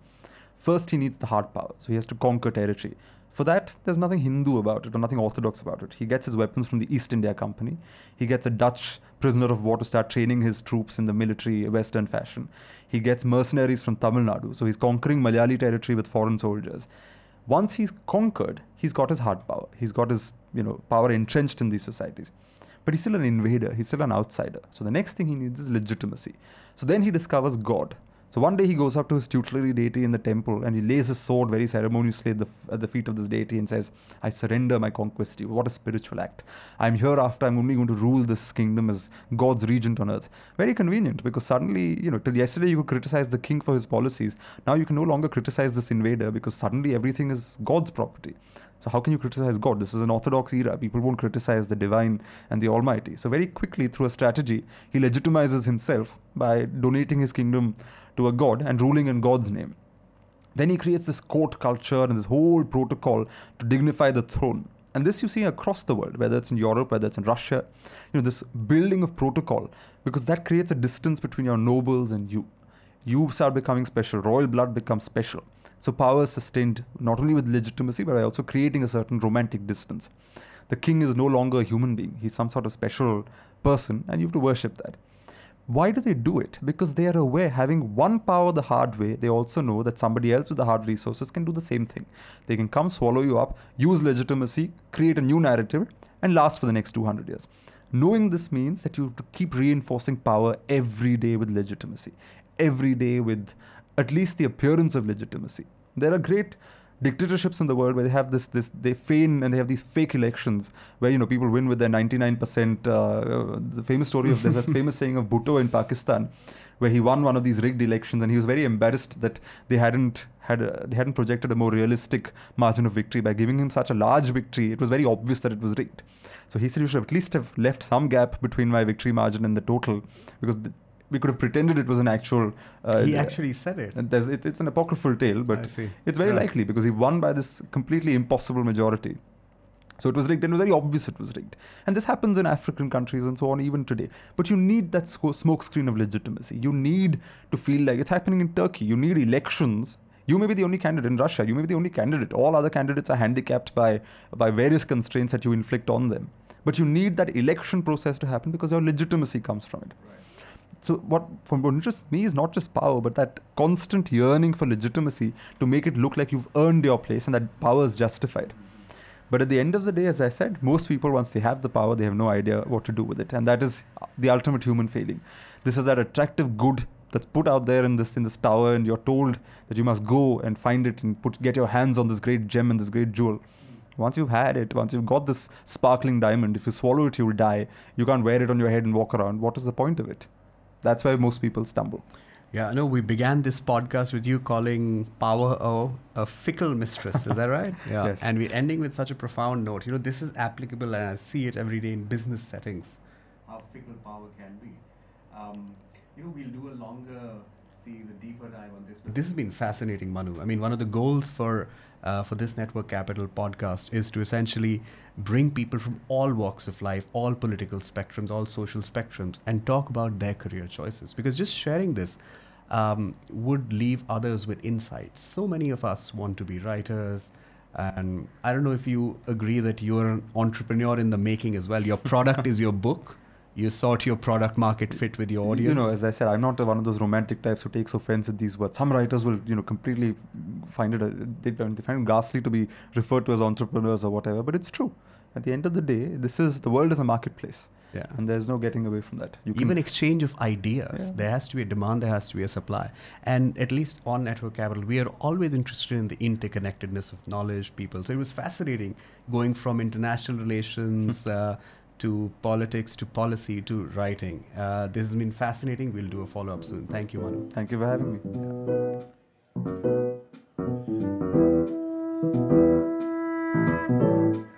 First, he needs the hard power, so he has to conquer territory. For that, there's nothing Hindu about it or nothing orthodox about it. He gets his weapons from the East India Company. He gets a Dutch prisoner of war to start training his troops in the military Western fashion. He gets mercenaries from Tamil Nadu, so he's conquering Malayali territory with foreign soldiers. Once he's conquered, he's got his hard power. He's got his, you know, power entrenched in these societies. But he's still an invader. He's still an outsider. So the next thing he needs is legitimacy. So then he discovers God. So one day he goes up to his tutelary deity in the temple and he lays his sword very ceremoniously at the, at the feet of this deity and says, I surrender my conquest to you. What a spiritual act. I'm hereafter, I'm only going to rule this kingdom as God's regent on earth. Very convenient, because suddenly, you know, till yesterday you could criticize the king for his policies. Now you can no longer criticize this invader, because suddenly everything is God's property. So how can you criticize God? This is an orthodox era. People won't criticize the divine and the almighty. So very quickly, through a strategy, he legitimizes himself by donating his kingdom to a god and ruling in God's name. Then he creates this court culture and this whole protocol to dignify the throne. And this you see across the world, whether it's in Europe, whether it's in Russia, you know, this building of protocol, because that creates a distance between your nobles and you. You start becoming special. Royal blood becomes special. So power is sustained not only with legitimacy, but by also creating a certain romantic distance. The king is no longer a human being. He's some sort of special person, and you have to worship that. Why do they do it? Because they are aware, having one power the hard way, they also know that somebody else with the hard resources can do the same thing. They can come, swallow you up, use legitimacy, create a new narrative, and last for the next two hundred years. Knowing this means that you have to keep reinforcing power every day with legitimacy, every day with at least the appearance of legitimacy. There are great dictatorships in the world where they have this, this they feign and they have these fake elections where, you know, people win with their ninety-nine percent. Uh, the famous story of, there's a famous saying of Bhutto in Pakistan, where he won one of these rigged elections and he was very embarrassed that they hadn't had a, they hadn't projected a more realistic margin of victory. By giving him such a large victory, it was very obvious that it was rigged. So he said, you should at least have left some gap between my victory margin and the total, because the, we could have pretended it was an actual... Uh, he actually said it. And it it's an apocryphal tale, but it's very yeah. likely, because he won by this completely impossible majority. So it was rigged, and it was very obvious it was rigged. And this happens in African countries and so on even today. But you need that smokescreen of legitimacy. You need to feel like it's happening in Turkey. You need elections. You may be the only candidate in Russia. You may be the only candidate. All other candidates are handicapped by by various constraints that you inflict on them. But you need that election process to happen, because your legitimacy comes from it. Right. So what, from what interests me is not just power, but that constant yearning for legitimacy to make it look like you've earned your place and that power is justified. But at the end of the day, as I said, most people, once they have the power, they have no idea what to do with it. And that is the ultimate human failing. This is that attractive good that's put out there in this in this tower, and you're told that you must go and find it and put get your hands on this great gem and this great jewel. Once you've had it, once you've got this sparkling diamond, if you swallow it, you will die. You can't wear it on your head and walk around. What is the point of it? That's why most people stumble. Yeah, I know we began this podcast with you calling power a, a fickle mistress. Is that right? Yeah. Yes. And we're ending with such a profound note. You know, this is applicable, and I see it every day in business settings, how fickle power can be. Um, you know, we'll do a longer sees a deeper dive on this. This has been fascinating, Manu. I mean, one of the goals for uh, for this Network Capital podcast is to essentially bring people from all walks of life, all political spectrums, all social spectrums, and talk about their career choices. Because just sharing this um, would leave others with insights. So many of us want to be writers. And I don't know if you agree that you're an entrepreneur in the making as well. Your product is your book. You sort your product market fit with your audience. You know, as I said, I'm not one of those romantic types who takes offense at these words. Some writers will, you know, completely find it, a, they, they find it ghastly to be referred to as entrepreneurs or whatever. But it's true. At the end of the day, this is, the world is a marketplace. Yeah. And there's no getting away from that. You Even can, exchange of ideas. Yeah. There has to be a demand, there has to be a supply. And at least on Network Capital, we are always interested in the interconnectedness of knowledge, people. So it was fascinating going from international relations uh, to politics, to policy, to writing. Uh, this has been fascinating. We'll do a follow-up soon. Thank you, Manu. Thank you for having me. Yeah.